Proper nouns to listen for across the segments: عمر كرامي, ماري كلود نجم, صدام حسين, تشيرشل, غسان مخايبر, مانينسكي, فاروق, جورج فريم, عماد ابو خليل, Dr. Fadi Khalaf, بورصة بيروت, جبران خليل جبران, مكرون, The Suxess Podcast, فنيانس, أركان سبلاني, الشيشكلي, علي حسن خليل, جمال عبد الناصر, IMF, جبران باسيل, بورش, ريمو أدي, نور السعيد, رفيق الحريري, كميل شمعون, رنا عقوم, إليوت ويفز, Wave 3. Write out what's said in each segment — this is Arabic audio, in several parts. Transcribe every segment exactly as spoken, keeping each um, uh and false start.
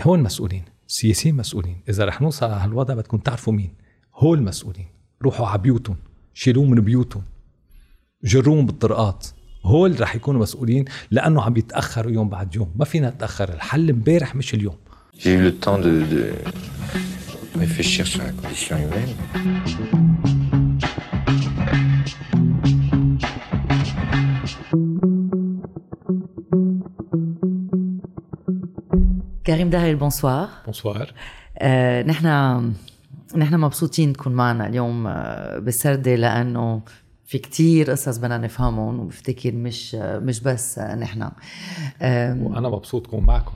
هو المسؤولين، سياسيين مسؤولين. اذا رح نوصل على هالوضع بدكم تعرفوا مين هو المسؤولين. روحوا على بيوتهم، شيلوهم من بيوتهم، جروهم بالطرقات، هول رح يكونوا مسؤولين، لانه عم يتاخروا يوم بعد يوم. ما فينا نتاخر، الحل امبارح مش اليوم. J'ai eu le temps de, de réfléchir sur la condition humaine. كريم دهيل، بونسوار. بونسوار. آه، نحن نحن مبسوطين تكون معنا اليوم بالسردة، لأنه في كتير قصص بدنا نفهمهم، وبفتكر مش مش بس نحن. وأنا مبسوط كون معكم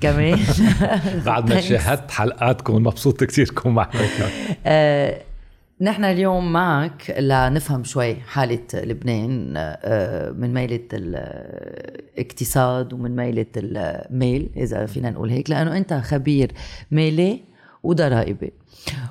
كمان كمان بعد ما شاهدت حلقاتكم مبسوط كتير كون معكم. آه، نحن اليوم معك لنفهم شوي حالة لبنان من ميلة الاقتصاد ومن ميلة الميل، إذا فينا نقول هيك، لأنه أنت خبير مالي وضرائبي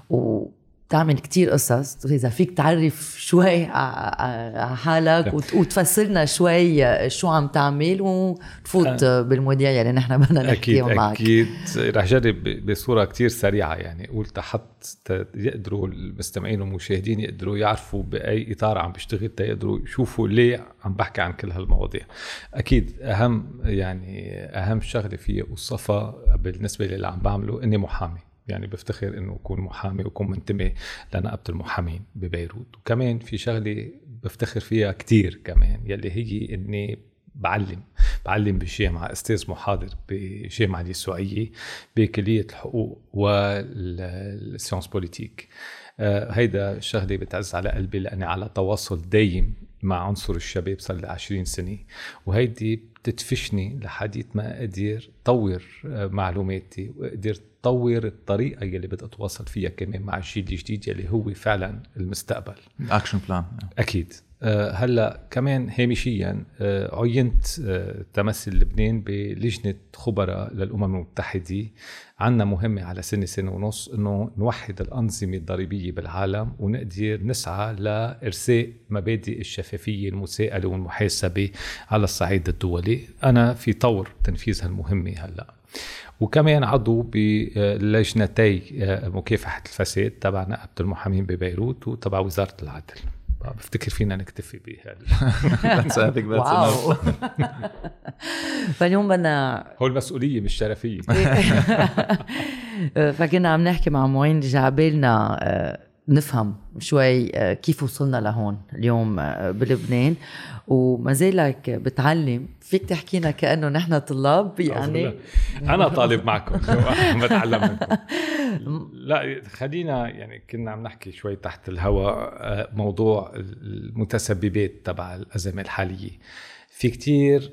وتعمل كتير قصص. إذا فيك تعرف شوي على حالك وتفسرنا شوي شو عم تعمل، وتفوت بالمواضيع اللي نحن بدنا نحكيهم معك. أكيد أكيد رح أجرب بصورة كتير سريعة، يعني أقول حتى يقدروا المستمعين والمشاهدين يقدروا يعرفوا بأي إطار عم بشتغل، يقدروا يشوفوا ليه عم بحكي عن كل هالمواضيع. أكيد أهم يعني أهم شغلة فيه والصفة بالنسبة للي عم بعمله إني محامي. يعني بفتخر انه اكون محامي وكون منتمي لنقابه المحامين ببيروت. وكمان في شغله بفتخر فيها كتير كمان، يلي هي اني بعلم بعلم بالجامعه، استاذ محاضر بالجامعه السوريه بكليه الحقوق والسيونس بوليتيك. هيدا الشغله بتعز على قلبي لاني على تواصل دايم مع عنصر الشباب صار لي عشرين سنه، وهيدي بتدفشني لحديث ما اقدر طور معلوماتي واقدر طور الطريقه اللي بدي اتواصل فيها كمان مع الجيل الجديد اللي هو فعلا المستقبل. اكشن بلان اكيد. هلا كمان هامشيا عينت تمثل لبنان بلجنه خبراء للامم المتحده. عندنا مهمه على سنه سنه ونص انه نوحد الانظمه الضريبيه بالعالم ونقدر نسعى لارساء مبادئ الشفافيه المساءله والمحاسبه على الصعيد الدولي. انا في طور تنفيذ هالمهمه هلا، وكمان عضو بلجنتي مكافحه الفساد تبع نقابه المحامين ببيروت وتبع وزاره العدل. بفتكر فينا نكتفي بهذا. واو. فاليوم بدنا هو المسؤولية مش شرفية. فكنا عم نحكي مع معين جعبالنا نفهم شوي كيف وصلنا لهون اليوم بلبنان، وما زالك بتعلم. فيك تحكينا كأنه نحن طلاب، يعني أنا طالب معكم بتعلم منكم. لا خلينا يعني كنا عم نحكي شوي تحت الهواء موضوع المتسببات تبع الأزمة الحالية. في كتير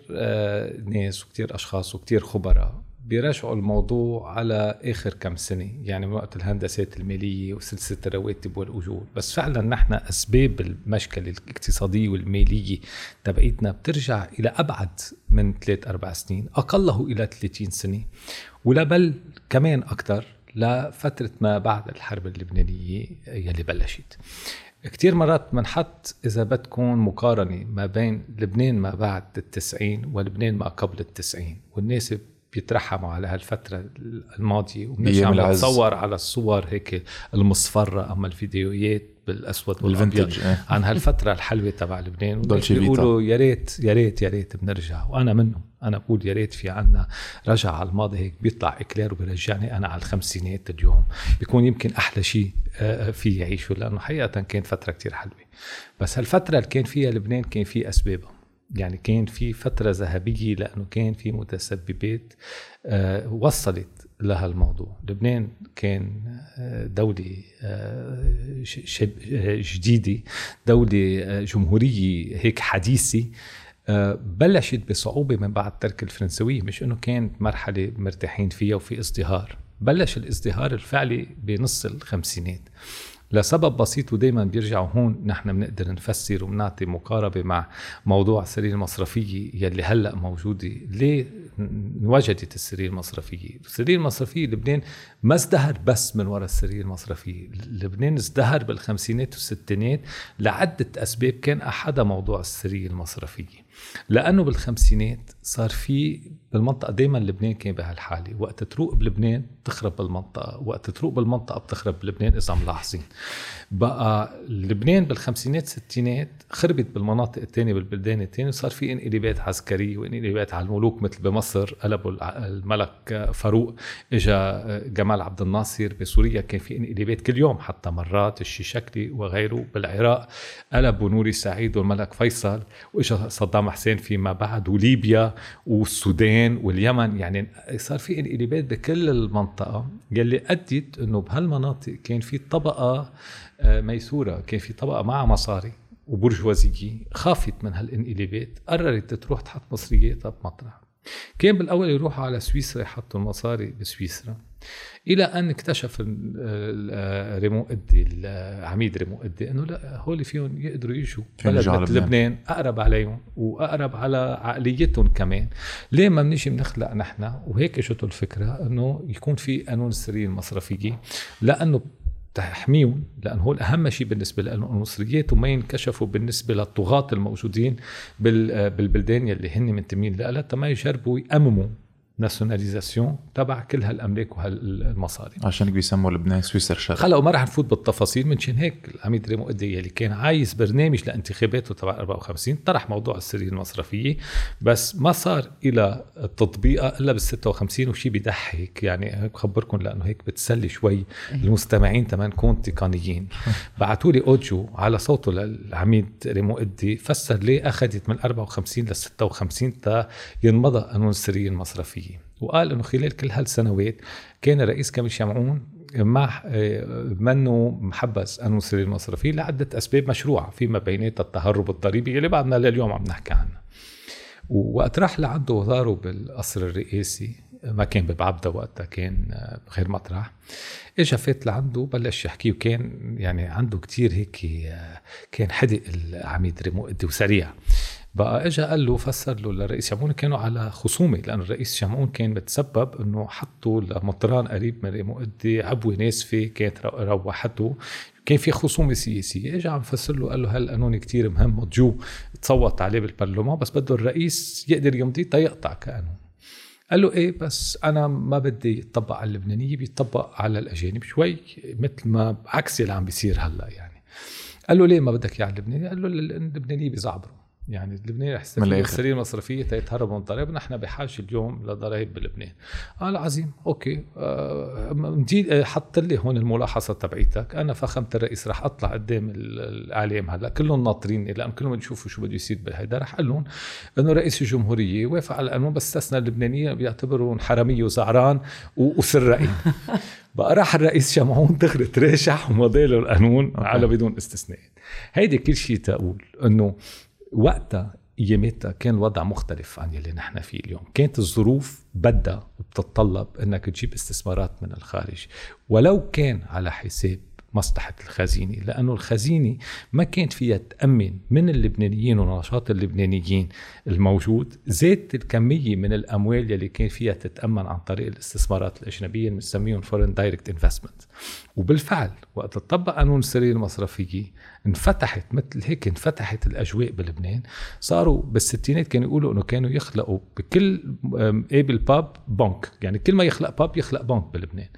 ناس وكتير أشخاص وكتير خبراء بيراجعوا الموضوع على آخر كم سنة، يعني من وقت الهندسات المالية وسلسلة الرواتب والأجور. بس فعلا نحن أسباب المشكلة الاقتصادية والمالية تبعيتنا بترجع إلى أبعد من ثلاث أربع سنين، أقله إلى ثلاثين سنة، ولا بل كمان أكتر لفترة ما بعد الحرب اللبنانية يلي بلشت. كتير مرات منحط إذا بتكون مقارنة ما بين لبنان ما بعد التسعين ولبنان ما قبل التسعين، والناس بيترحموا على هالفترة الماضية وبنشعم نتصور على الصور هيك المصفرة أما الفيديوهات بالأسود والأبيض عن هالفترة الحلوة تبع لبنان، وبيقولوا يا ريت يا ريت يا ريت بنرجع. وأنا منهم، أنا بقول يا ريت في عنا رجع على الماضي. هيك بيطلع إكلير وبرجعني أنا على الخمسينات، اليوم بيكون يمكن أحلى شيء فيه يعيشه، لأنه حقيقة كان فترة كتير حلوة. بس هالفترة اللي كان فيها لبنان كان فيه أسبابها، يعني كان في فترة ذهبية لأنه كان في متسببات وصلت لها الموضوع. لبنان كان دولة جديدة، دولة جمهورية هيك حديثة، بلشت بصعوبة من بعد ترك الفرنسوية. مش أنه كانت مرحلة مرتاحين فيها وفي ازدهار، بلش الازدهار الفعلي بنص الخمسينات لسبب بسيط، ودايما بيرجعوا هون. نحن بنقدر نفسر وبنعطي مقاربة مع موضوع السرية المصرفية يلي هلأ موجودة. ليه وجدت السرية المصرفية؟ السرية المصرفية لبنان ما ازدهر بس من وراء السرية المصرفية، لبنان ازدهر بالخمسينات والستينات لعدة أسباب، كان أحد موضوع السرية المصرفية. لأنه بالخمسينات صار في بالمنطقة دايما لبنان كان بهالحالة، وقت تروق بلبنان تخرب بالمنطقة، وقت تروق بالمنطقة بتخرب بلبنان. إذا ملاحظين بقى لبنان بالخمسينات ستينات خربت بالمناطق التانية بالبلدان التانية، وصار في انقلابات عسكرية وانقلابات على الملوك، مثل بمصر قلبوا الملك فاروق، إجا جمال عبد الناصر. بسوريا كان في انقلابات كل يوم حتى مرات، الشيشكلي وغيره. بالعراق قلبوا نور السعيد والملك فيصل، وإجا صدام حسين فيما بعد، وليبيا والسودان واليمن. يعني صار في انقلابات بكل المنطقة، يلي أدت أنه بهالمناطق كان في طبقة ميسورة، كان في طبقة مع مصاري وبرجوازية خافت من هالانقلابات، قررت تروح تحط مصرياتها بمطرح. كان بالأول يروحوا على سويسرا يحطوا المصاري بسويسرا، إلى أن اكتشف ريمو أدي العميد ريمو أدي أنه لا، هولي فيهم يقدروا يجوا بلد مثل لبنان أقرب عليهم وأقرب على عقليتهم كمان، ليه ما منيجي بنخلق نحن. وهيك شتوا الفكرة أنه يكون في قانون السرية المصرفية لأنه تحميهم، لأن هو أهم شيء بالنسبة للعنصريات، وما ينكشفوا بالنسبة للطغاة الموجودين بالبلدان اللي هن منتمين لها، ما يجربوا يأمموا ناسيوناليزاسيون تبع كل هالأملاك وهالمصاري. عشان بيسموا لبنان سويسرا شرق. خلأ وما راح نفوت بالتفاصيل، منشان هيك العميد ريمو أدي اللي كان عايز برنامج لانتخاباته تبع أربعة وخمسين طرح موضوع السرية المصرفية، بس ما صار إلى التطبيق إلا بالستة وخمسين. وشي بيضحك يعني، بخبركم لأنه هيك بتسلي شوي المستمعين تمان كون تقنيين. بعتولي أوجو على صوته للعميد ريمو أدي فسر ليه أخذت من أربعة وخمسين إلى ستة وخمسين تا ينمضى قانون السرية المصرفية. وقال أنه خلال كل هالسنوات كان الرئيس كميل شمعون مع منه محبس قانون السرية المصرفية لعدة أسباب مشروعة، فيما بيناتها التهرب الضريبي اللي بعدنا لليوم عم نحكي عنه. وقت راح لعنده وزاره بالقصر الرئاسي، ما كان ببعبده وقتها، كان بغير مطرح، إجا فات لعنده وبلش يحكي، وكان يعني عنده كتير هيك، كان حدق العميد ريمو أدي وسريع. بقى اجا قال له، فسر له للرئيس شمعون، كانوا على خصومه لأن الرئيس شمعون كان بتسبب انه حطوا لمطران قريب من ريمو أدي عبوة ناسفة كانت روحته، كان في خصومه سياسية. اجا عم فسر له قال له هالقانون كتير مهم وتجو تصوت عليه بالبرلمان، بس بده الرئيس يقدر يمضي تيقطع كقانون. قال له ايه بس انا ما بدي يطبق على اللبنانية، بيطبق على الأجانب شوي، مثل ما عكس اللي عم بيصير هلا يعني. قال له ليه ما بدك يا اللبنانية؟ قال له اللبنانية بيزعبروا، يعني لبنان رح يستفيد من السرية المصرفية تيتهربوا من ضرائب، نحن بحاجة اليوم لضرائب بلبنان. قال آه عظيم اوكي، آه حط لي هون الملاحظة تبعيتك، انا فخامة الرئيس رح اطلع قدام الاعلام هلا كلهم ناطرين لان كلهم يشوفوا شو بده يصير بالهيدا، رح اقول لهم انه رئيس الجمهورية وافق على القانون بس استثنى اللبنانية بيعتبرون حرامية وزعران وسرقين. بقى راح الرئيس شمعون دغري راجع ومضى له القانون على بدون استثناء. هيدي كل شيء تقول انه وقتها ايامتها كان الوضع مختلف عن اللي نحن فيه اليوم، كانت الظروف بدها وبتتطلب انك تجيب استثمارات من الخارج ولو كان على حساب مصلحة الخزينة، لأنه الخزينة ما كانت فيها تأمن من اللبنانيين ونشاط اللبنانيين الموجود زادت الكمية من الأموال اللي كان فيها تتأمن عن طريق الاستثمارات الأجنبية اللي بنسميهم فورين دايركت انفستمنت. وبالفعل وقت تطبق قانون السرية المصرفية انفتحت مثل هيك، انفتحت الأجواء بلبنان. صاروا بالستينات كانوا يقولوا إنه كانوا يخلقوا بكل قابل باب بنك، يعني كل ما يخلق باب يخلق بنك بلبنان.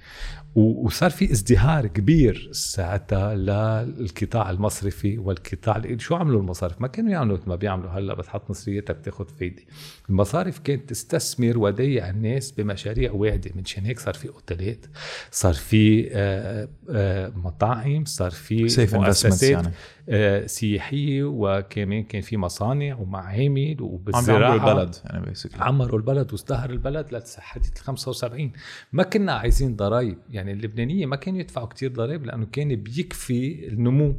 وصار في ازدهار كبير ساعتها للقطاع المصرفي والقطاع اللي شو عملوا المصارف، ما كانوا يعملوا ما بيعملوا هلا بتحط مصريتك بتاخد فايده. المصارف كانت تستثمر وديع الناس بمشاريع واعده، منشان هيك صار في اوتيلات، صار في آآ آآ مطاعم، صار في مؤسسات يعني سياحيه، وكمان كان في مصانع ومعامل وبالزراعه عمروا البلد، يعني عمروا البلد وازدهر البلد لتحديث خمسة وسبعين. ما كنا عايزين ضرائب، يعني اللبنانيه ما كانوا يدفعوا كتير ضرائب لانه كان بيكفي النمو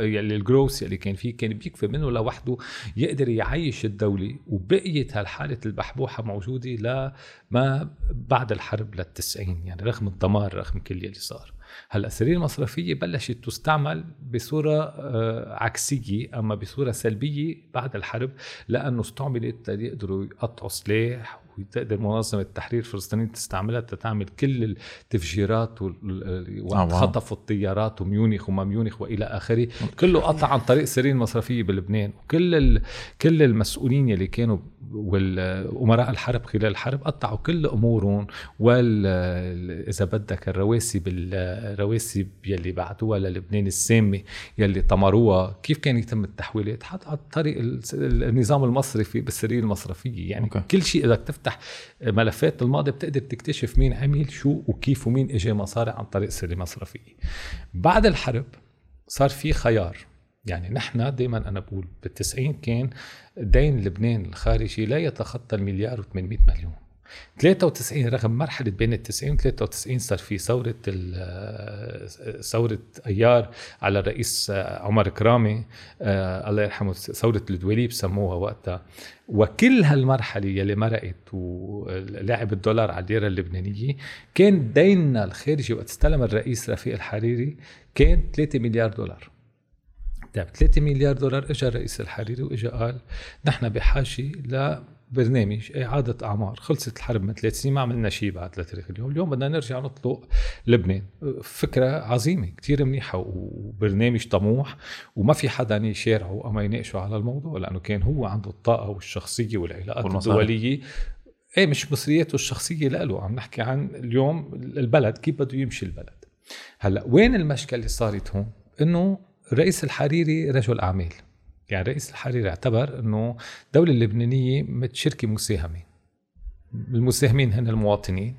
يعني الجروس اللي كان فيه كان بيكفي منه لوحده يقدر يعيش الدولة. وبقيت هالحالة البحبوحة موجودة لما بعد الحرب للتسعين، يعني رغم الدمار رغم كل اللي صار. هلأ السرية المصرفية بلشت تستعمل بصورة عكسية أما بصورة سلبية بعد الحرب، لأنه استعملت ليقدروا يقطعوا سلاح وتقدر منظمة التحرير الفلسطينية تستعملها تتعمل كل التفجيرات وخطفوا الطيارات وميونخ وما ميونخ وإلى آخره، كله قطع عن طريق سرين مصرفية بلبنان. وكل كل المسؤولين اللي كانوا والأمراء الحرب خلال الحرب قطعوا كل أمورهم، وإذا بدك الرواسي بالرواسي يلي بعتوها للبنان السامة يلي طمروها كيف كان يتم التحويلات حتى عن طريق النظام المصرفي بالسرية المصرفية. يعني okay. كل شيء إذا تفتح ملفات الماضي بتقدر تكتشف مين عمل شو وكيف ومين إجا مصاري عن طريق سرية مصرفية. بعد الحرب صار في خيار، يعني نحن دايما أنا بقول بالتسعين كان دين لبنان الخارجي لا يتخطى المليار وثمانمائة مليون. ثلاثة وتسعين رغم مرحلة بين التسعين ثلاثة وتسعين صار في ثورة ثورة أيار على الرئيس عمر كرامي الله يرحمه، ثورة الدولي بسموها وقتها. وكل هالمرحلة يلي مرقت ولعب الدولار على الديرة اللبنانية كان ديننا الخارجي وقت استلم الرئيس رفيق الحريري كان ثلاثة مليار دولار. طيب ثلاثة مليار دولار اجى الرئيس الحريري واجى قال نحن بحاجة ل برنامج إعادة أعمار. خلصت الحرب من ثلاث سنين ما عملنا شيء بعد لتاريخ اليوم، اليوم بدنا نرجع نطلق لبنان. فكرة عظيمة كتير منيحة وبرنامج طموح، وما في حدا يشارعه أو ما يناقشه على الموضوع لأنه كان هو عنده الطاقة والشخصية والعلاقات والمصاري. الدولية إيه مش مصرياته الشخصية لأله، عم نحكي عن اليوم البلد كيف بده يمشي البلد. هلأ وين المشكلة اللي صارت هون؟ إنه رئيس الحريري رجل أعمال، يعني رئيس الحريري اعتبر أنه الدولة اللبنانية متشركة مساهمين، المساهمين هن المواطنين،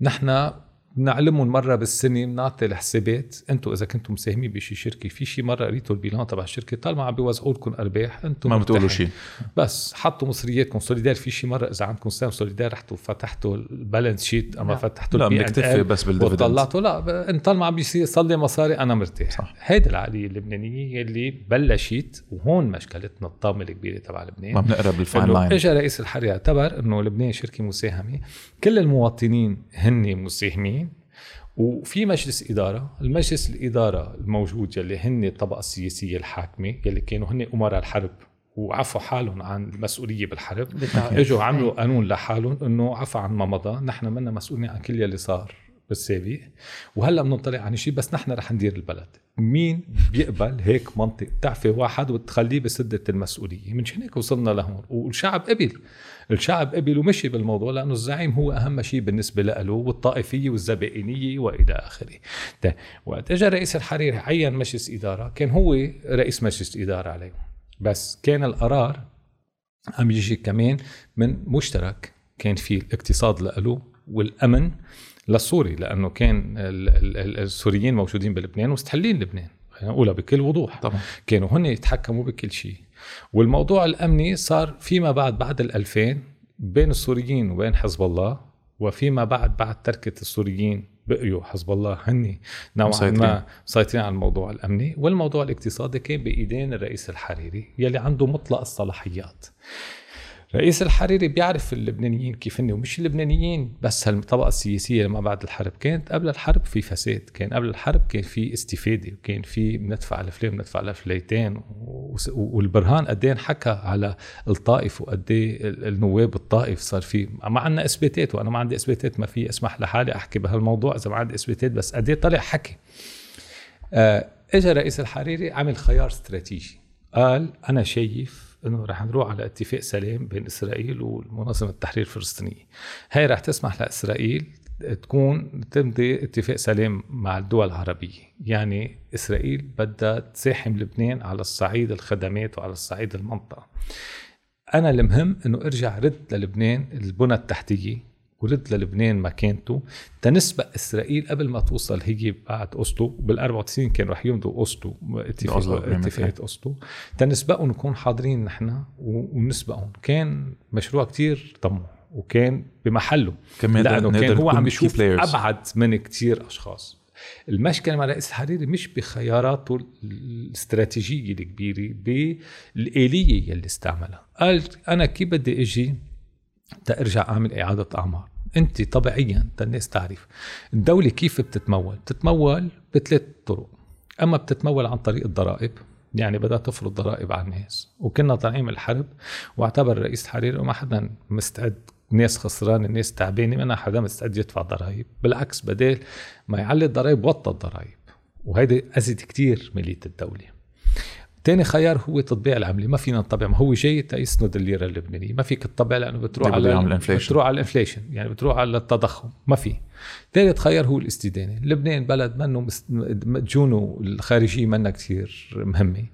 نحن نعلمهم مرة بالسنة نعطي الحسابات، أنتوا إذا كنتم مساهمين بشي شركة في شي مرة قريتوا البيلان تبع الشركة طالما عم بيوزعوا لكم أرباح أنتم ما بتقولوا شيء، بس حطوا مصرياتكم سوليدار في شي مرة إذا عندكم سهم سوليدار رحتوا فتحتوا البالانس شيت أما فتحتوا لا بنكتفي بس بالديفيدند وطلعتوا لا أنت طالما عم بيصلي مصاري أنا مرتاح. هيدا العقلية اللبنانية اللي بلشت، وهون مشكلتنا الطامة الكبيرة تبع لبنان ما بنقرب بالفاين لاين. إجا رئيس الحريري اعتبر إنه لبنان شركة مساهمة، كل المواطنين هن مساهمين، وفي مجلس إدارة، المجلس الإدارة الموجود يلي هن الطبقة السياسية الحاكمة يلي كانوا هن أمراء الحرب وعفوا حالهم عن المسؤولية بالحرب، اجوا عملوا قانون لحالهم إنه عفوا عن ما مضى، نحن منا مسؤولين عن كل يلي صار بالسابق وهلأ بنطلع عن شيء بس نحن رح ندير البلد. مين بيقبل هيك منطق تعفي واحد وتخليه بسدة المسؤولية؟ من هيك وصلنا لهون، والشعب قبل الشعب قبل ومشي بالموضوع لأنه الزعيم هو أهم شيء بالنسبة له، والطائفية والزبائنية وإلى آخره. وقت اجى رئيس الحريري عين مجلس إدارة كان هو رئيس مجلس إدارة عليهم، بس كان القرار عم يجي كمان من مشترك كان فيه الاقتصاد له والأمن للسوري لأنه كان السوريين موجودين بلبنان واستحلين لبنان، خلينا نقولها بكل وضوح طبعا. كانوا هن يتحكموا بكل شيء، والموضوع الأمني صار فيما بعد بعد الألفين بين السوريين وبين حزب الله، وفيما بعد بعد تركة السوريين بقيوا حزب الله هن نوعا ما مسيطرين على الموضوع الأمني، والموضوع الاقتصادي كان بإيدين الرئيس الحريري يلي عنده مطلق الصلاحيات. رئيس الحريري بيعرف اللبنانيين كيف إنه ومش اللبنانيين بس، هالطبقة السياسية لما بعد الحرب كانت قبل الحرب في فساد، كان قبل الحرب كان في استفادة وكان في ندفع الفلان ندفع الفليتين، والبرهان قدين حكى على الطائف وقدي النواب الطائف صار في ما عندنا إثباتات، وأنا ما عندي إثباتات ما في أسمح لحالي أحكي بهالموضوع إذا ما عندي إثباتات، بس قدي طلع حكي. إجا رئيس الحريري عمل خيار استراتيجي، قال أنا شايف إنه رح نروح على اتفاق سلام بين إسرائيل والمنظمة التحرير الفلسطينية، هاي رح تسمح لإسرائيل تكون تمضي اتفاق سلام مع الدول العربية. يعني إسرائيل بدها تساحم لبنان على الصعيد الخدمات وعلى الصعيد المنطقة، أنا المهم إنه أرجع رد للبنان البنى التحتية ورد للبنان مكانته تنسبق إسرائيل قبل ما توصل هي بعد أوسلو بالأربعة وتسعين كان رح يمضوا أوسلو اتفاقات أوسلو تنسبقوا نكون حاضرين نحن ونسبقهم. كان مشروع كتير طموح وكان بمحله لأنه كان هو عم يشوف أبعد من كتير أشخاص. المشكلة مع رئيس الحريري مش بخياراته الاستراتيجية الكبيرة بالآلية اللي استعملها، قال أنا كيف بدي أجي ترجع أعمل إعادة أعمار. أنت طبيعياً الناس تعرف الدولة كيف بتتمول، بتتمول بثلاث طرق، أما بتتمول عن طريق الضرائب، يعني بدأ تفرض ضرائب على الناس، وكنا طالعين من الحرب واعتبر رئيس الحريري وما حدا مستعد الناس خسران، الناس تعبانه، انا حدا مستعد يدفع ضرائب. بالعكس بدل ما يعلي الضرائب وطى الضرائب، وهيدا اذت كتير ماليه الدوله. تاني خيار هو تطبيع العمله، ما فينا نطبع، ما هو شيء تيسند الليره اللبنانيه، ما فيك تطبع لانه بتروح على الانفليشن، بتروح على الانفليشن يعني بتروح على التضخم، ما في. ثالث خيار هو الاستدانه. لبنان بلد منه مديونه الخارجيه منه كثير مهمه،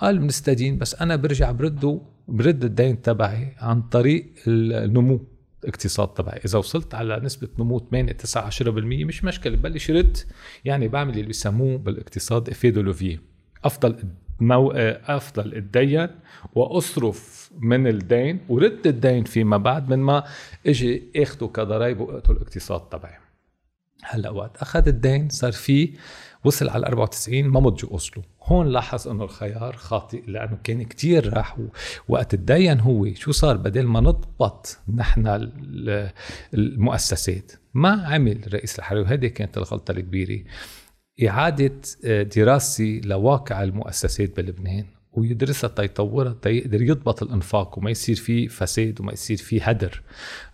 قال بنستدين بس انا برجع برده برد الدين تبعي عن طريق النمو الاقتصاد تبعي. اذا وصلت على نسبه نمو ثمانية تسعة عشرة بالمية مش مشكله، ببلش رد، يعني بعمل اللي بيسموه بالاقتصاد افيدولوفيه، افضل أفضل أتدين وأصرف من الدين ورد الدين فيما بعد من ما أجي أخده كضرائب وقته الاقتصاد طبعا. هلأ وقت أخذ الدين صار فيه وصل على أربعة وتسعين ما مضجوا أصله، هون لاحظ أنه الخيار خاطئ لأنه كان كتير راح وقت الدين. هو شو صار؟ بدل ما نضبط نحن المؤسسات، ما عمل رئيس الحريري، وهذه كانت الغلطة الكبيرة، إعادة دراسة لواقع المؤسسات بلبنان ويدرسها تيطورها تيقدر يضبط الإنفاق وما يصير فيه فساد وما يصير فيه هدر.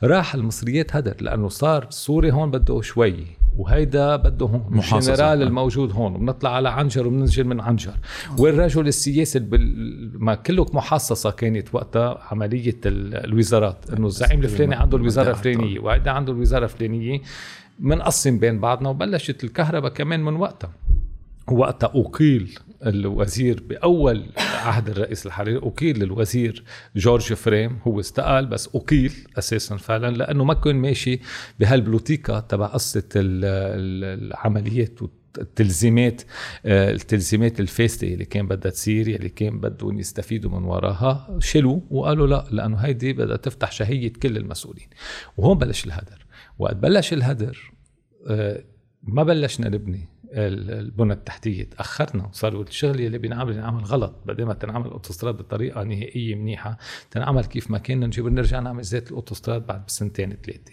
راح المصريات هدر لأنه صار صوري هون بده شوي وهيدا بده هون، الجنرال الموجود هون وبنطلع على عنجر وبننزل من عنجر، والرجل السياسي بال... ما كلك محصصة كانت وقتها عملية الوزارات، إنه الزعيم الفلاني عنده الوزارة الفلانية وهيدا عنده الوزارة الفلانية، منقسم بين بعضنا. وبلشت الكهرباء كمان من وقتها، وقتها أقيل الوزير بأول عهد الرئيس الحريري، أقيل للوزير جورج فريم، هو استقال بس أقيل أساساً فعلاً لأنه ما كان ماشي بهالبلوتيكا تبع قصة العمليات والتلزيمات التلزيمات الفاسدة اللي كان بدها تصير، اللي كان بدهم يستفيدوا من وراها، شلوا وقالوا لا لأنه هيدي بدها تفتح شهية كل المسؤولين. وهون بلش الهدر. وقت بلش الهدر ما بلشنا نبني البنى التحتية، تأخرنا وصاروا الشغل اللي بنعمل نعمل غلط، بدل ما تنعمل الأوتوستراد بطريقة نهائية منيحة تنعمل كيف ما كنا، نجيب نرجع نعمل ذات الأوتوستراد بعد بسنتين ثلاثة.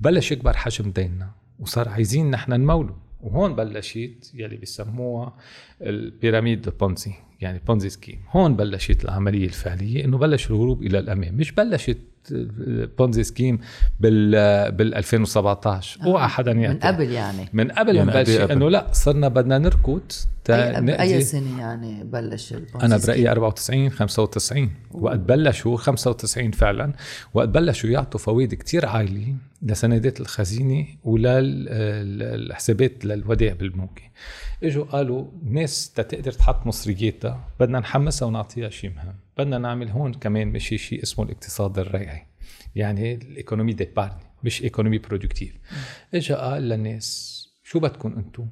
بلش يكبر حجم ديننا وصار عايزين نحن نموله، وهون بلشت يلي بيسموها البيراميد بونزي، يعني بونزي سكيم. هون بلشت العملية الفعلية إنه بلش الهروب إلى الأمام، مش بلشت بونزي سكيم بال ألفين وسبعطعش اوعى حدا يعترف من قبل، يعني من قبل يعني بلش انه لا صرنا بدنا نركض. أي, اي سنه يعني بلش البونزي؟ انا برأيي أربعة وتسعين خمسة وتسعين. وقت بلشوا خمسة وتسعين فعلا، وقت بلشوا يعطوا فوائد كتير عاليه لسندات الخزينه وللحسابات للودائع بالبنوك. اجوا قالوا ناس تقدر تحط مصرياتها، بدنا نحمسها ونعطيها شيء مهم، بدنا نعمل هون كمان مشي شيء اسمه الاقتصاد الريعي، يعني الايكونومي دي بارني مش ايكونومي برودكتيف. اجا قال للناس شو بدكم انتم؟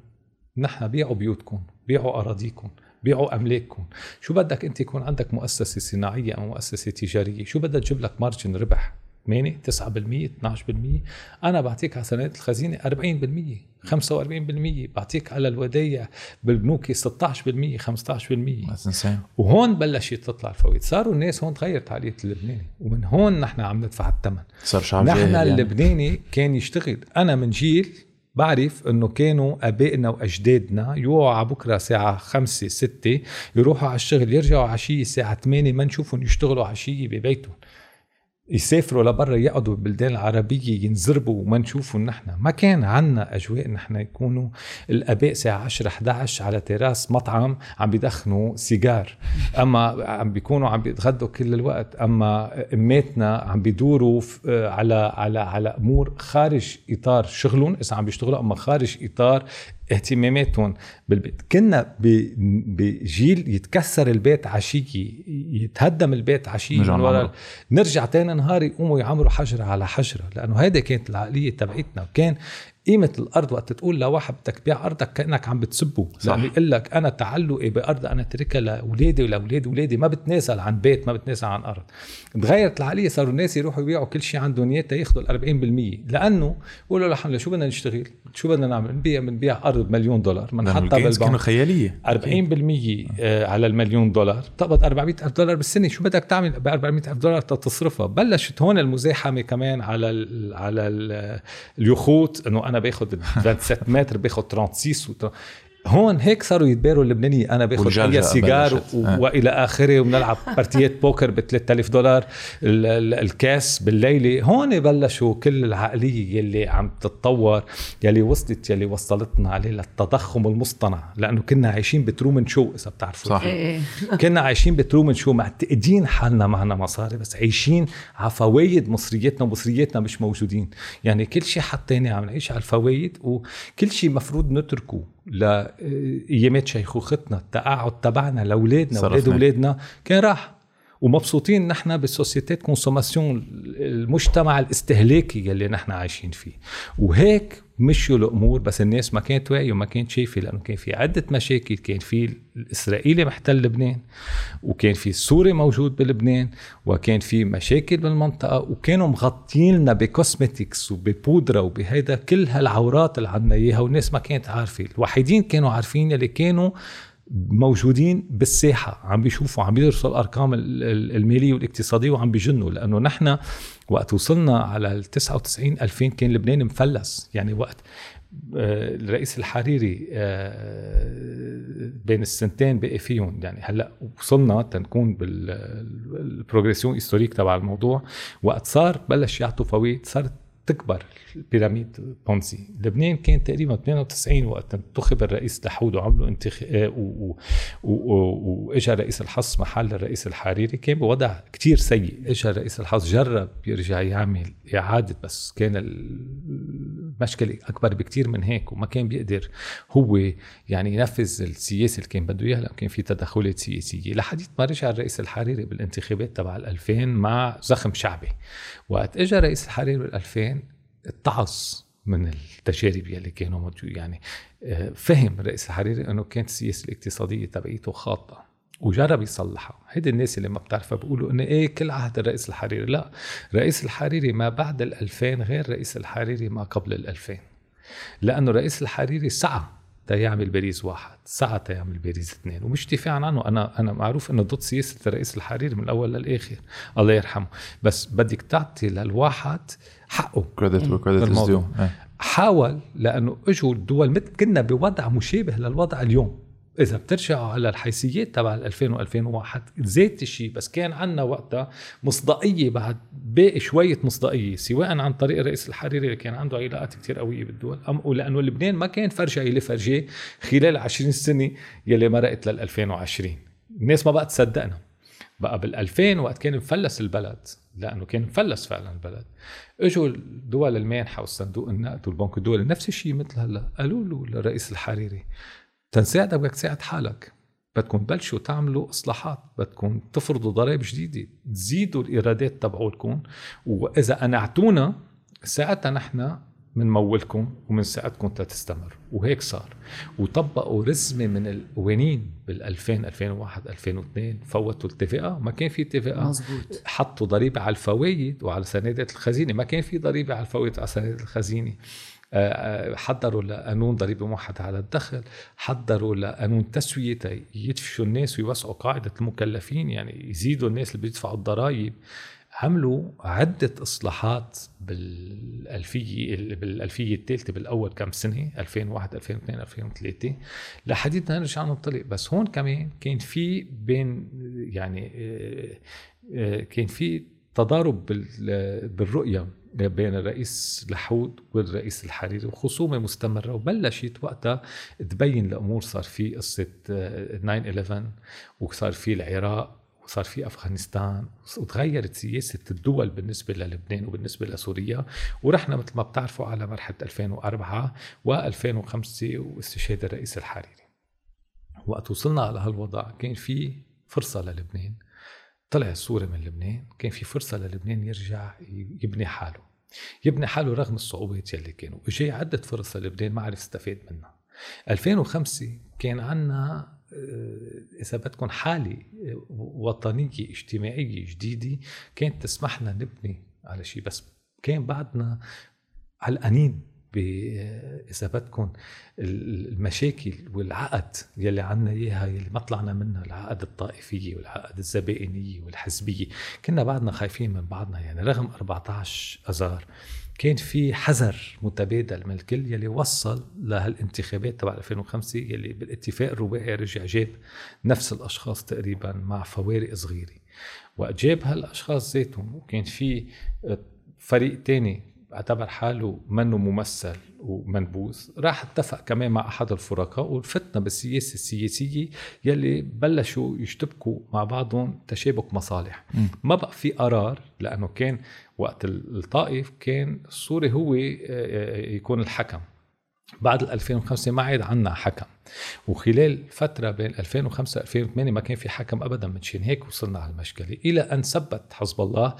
نحن بيعوا بيوتكم، بيعوا اراضيكم، بيعوا املاككم، شو بدك انت يكون عندك مؤسسه صناعيه او مؤسسه تجاريه؟ شو بدها تجيب لك مارجن ربح؟ ثمانية تسعة بالمية اثناعش بالمية؟ انا بعطيك على سندات الخزينه أربعين بالمية خمسة وأربعين بالمية، بعطيك على الودائع بالبنوك ستة عشر بالمية خمسة عشر بالمية. وهون بلشت تطلع الفوائد، صاروا الناس هون تغيرت عقلية اللبناني، ومن هون نحن عم ندفع الثمن. صار شعب جاهل، نحن اللبناني يعني كان يشتغل. انا من جيل بعرف انه كانوا ابائنا واجدادنا يوعوا بكره ساعه خمسة ستة يروحوا على الشغل، يرجعوا عشيه الساعه ثمانية، ما نشوفهم يشتغلوا عشيه ببيتهم، يسافروا لبرا، يقعدوا بالبلدان العربية، ينزربوا وما نشوفوا. نحن ما كان عنا أجواء نحن يكونوا الأباء ساعة عشرة إحدى عشر على تراس مطعم عم بيدخنوا سيجار، أما عم بيكونوا عم بيتغدوا كل الوقت، أما أماتنا عم بيدوروا على على على أمور خارج إطار شغلهم إذا عم بيشتغلوا، أما خارج إطار اهتماماتهم بالبيت. كنا بجيل يتكسر البيت عشية، يتهدم البيت عشية، نرجع, نرجع تاني نهار يقوموا يعمروا حجرة على حجرة، لأنه هيدا كانت العقلية تبعتنا. وكان قيمة الأرض وقت تقول لواحد بدك تبيع أرضك كأنك عم بتسبه، لأنه يقول لك أنا تعلقي بأرض أنا تركها لأولادي ولأولاد أولادي، ما بتنازل عن بيت، ما بتنازل عن أرض. تغيرت العقلية، صاروا الناس يروحوا يبيعوا كل شيء عندهم إياه تاخذوا الأربعين بالمية، لأنه قولوا لحنا شو بدنا نشتغل، شو بدنا نعمل، نبيع بنبيع أرض بمليون دولار، منحطها بالبنك خيالية أربعين بالمية على المليون دولار، طبعت أربعمية ألف دولار بالسنة. شو بدك تعمل ب أربعمية ألف دولار تتصرفها؟ بلشت هون المزاحمة كمان على ال على ال اليخوت، إنه أنا باخد ثلاثة وثلاثين متر باخد ستة وثلاثين، هون هيك صاروا يتباروا اللبناني، أنا بأخذ أي سيجار وإلى آخره، وبنلعب بارتيات بوكر بثلاثة آلاف دولار الكاس بالليلة. هون بلشوا كل العقلية اللي عم تتطور، يلي وصلت يلي وصلتنا عليه للتضخم المصطنع، لأنه كنا عايشين بترومن شو، إذا بتعرفوا كنا عايشين بترومن شو، معتقدين حالنا معنا مصاري، بس عايشين على فوايد مصريتنا، ومصريتنا مش موجودين. يعني كل شيء حطيناه عم نعيش على الفوايد، وكل شيء مفروض نتركه لأيامات شيخوختنا، التقاعد تبعنا لأولادنا وأولاد أولادنا كان راح. ومبسوطين نحن بالسوسيتات كونسوماسيون، المجتمع الاستهلاكي اللي نحن عايشين فيه، وهيك مشوا الأمور. بس الناس ما كانت واعية وما كانت شايفة، لأنه كان في عدة مشاكل. كان في الإسرائيلي محتل لبنان، وكان في السوري موجود بلبنان، وكان في مشاكل بالمنطقة، وكانوا مغطين لنا بكوسمتكس وببودرة وبهيدا كل هالعورات اللي عندنا إياها، والناس ما كانت عارفة. الوحيدين كانوا عارفين اللي كانوا موجودين بالساحة، عم بيشوفوا، عم بيدرسوا الأرقام المالية والاقتصادية وعم بيجنوا. لأنه نحن وقت وصلنا على التسعة وتسعين ألفين كان لبنان مفلس. يعني وقت الرئيس الحريري بين السنتين بقى فيهم، يعني هلأ وصلنا تنكون بالبروغريسيون هيستوريك تبع الموضوع، وقت صار بلش يعطوا فوائد، صارت تكبر البيراميد بونسي. لبنان كان تقريبا ثمانية وتسعين وقت انتخب الرئيس دحود وعملوا انتخ و... و... واجا رئيس الحص محل الرئيس الحريري، كان بوضع كتير سيء. اجا رئيس الحص جرب يرجع يعمل اعاده، بس كان المشكله اكبر بكتير من هيك، وما كان بيقدر هو يعني ينفذ السياسه اللي كان بده اياها، لانه كان في تدخلات سياسيه. لحديت ما رجع الرئيس الحريري بالانتخابات تبع الألفين مع زخم شعبي. وقت اجا رئيس الحريري بالألفين التعص من التجارب اللي كانوا موجود. يعني فهم رئيس الحريري أنه كانت السياسة الاقتصادية تبعيته خاطئة، وجرب يصلحها. هيدي الناس اللي ما بتعرفها بيقولوا إنه إيه كل عهد الرئيس الحريري. لا، رئيس الحريري ما بعد الألفين غير رئيس الحريري ما قبل الألفين، لأنه رئيس الحريري سعى تيعمل باريس واحد، سعى تيعمل باريس اثنين، ومش دفاعا عنه. أنا أنا معروف إنه ضد سياسة الرئيس الحريري من الأول للآخر، الله يرحمه، بس بدك تعطي للواحد حقه. حاول، لأنه أجوا الدول مثل كنا بوضع مشابه للوضع اليوم. إذا بترجعوا على الحيثيات تبع ألفين وواحد زيت الشيء، بس كان عنا وقتها مصداقية، بعد باقي شوية مصداقية، سواء عن طريق الرئيس الحريري اللي كان عنده علاقات كتير قوية بالدول، أم لأنه لبنان ما كان فرجة إلى فرجة خلال عشرين سنة يلي مرقت للألفين وعشرين. الناس ما بقى تصدقنا بقى بالألفين وقت كان مفلس البلد، لأنه كان مفلس فعلا البلد. اجوا الدول المانحة والصندوق النقد والبنك الدولي نفس الشيء مثل هلا، قالوا له للرئيس الحريري تنساعدك، بدك تساعد حالك، بدكم تبلشوا تعملوا اصلاحات، بدكم تفرضوا ضرائب جديده، تزيدوا الايرادات تبعولكم، واذا قنعتونا ساعتها نحن منمولكم ومن ساعتكم تستمر. وهيك صار، وطبقوا رسمه من القوانين بال2000 ألفين وواحد ألفين واثنين، فوتوا الاتفاقه، ما كان في اتفاقه، مزبوط. حطوا ضريبه على الفوائد وعلى سندات الخزينه، ما كان في ضريبه على الفوائد وعلى سندات الخزينه. حضروا لقانون ضريبة موحدة على الدخل، حضروا لقانون تسوية يدفشوا الناس ويوسعوا قاعدة المكلفين، يعني يزيدوا الناس اللي بيدفعوا الضرائب. عملوا عدة إصلاحات بالألفية بالألفية الثالثة، بالأول كم سنة ألفين وواحد ألفين واثنين ألفين وثلاثة، لحديتنا نرجع ننطلق. بس هون كمان كان في بين يعني كان في تضارب بالرؤية بين الرئيس لحود والرئيس الحريري، وخصومة مستمرة. وبلشت وقتها تبين الأمور، صار في قصة ناين إليفن، وصار في العراق، وصار في أفغانستان، وتغيرت سياسة الدول بالنسبة للبنان وبالنسبة لسوريا. ورحنا مثل ما بتعرفوا على مرحلة ألفين وأربعة وألفين وخمسة واستشهاد الرئيس الحريري. وقت وصلنا على هالوضع كان في فرصة للبنان، طلع السوري من لبنان، كان في فرصة للبنان يرجع يبني حاله يبني حاله رغم الصعوبات اللي كانوا. وجاي عدة فرصة للبنان ما عرف استفاد منها. ألفين وخمسة كان عنا إذا بدكم حالة وطنية اجتماعية جديدة كانت تسمحنا نبني على شيء، بس كان بعدنا علقانين إذا بدكم المشاكل والعقد يلي عنا إياها، يلي ما طلعنا منها، العقد الطائفية والعقد الزبائنية والحزبية. كنا بعدنا خايفين من بعضنا، يعني رغم أربعة عشر أذار كان في حذر متبادل من الكل يلي وصل لهالانتخابات تبع ألفين وخمسة يلي بالاتفاق الرباعي رجع جاب نفس الاشخاص تقريبا مع فوارق صغيره، وجاب هالاشخاص ذاتهم. وكان في فريق تاني اعتبر حاله منه ممثل ومنبوذ راح اتفق كمان مع احد الفرقاء، والفتنه بالسياسه السياسيه يلي بلشوا يشتبكوا مع بعضهم تشابك مصالح. م. ما بقى في قرار، لانه كان وقت الطائف كان الصوري هو يكون الحكم. بعد ألفين وخمسة ما عاد عنا حكم، وخلال فترة بين ألفين وخمسة ألفين وثمانية ما كان في حكم أبدا، من شين هيك وصلنا على المشكلة إلى أن ثبت حزب الله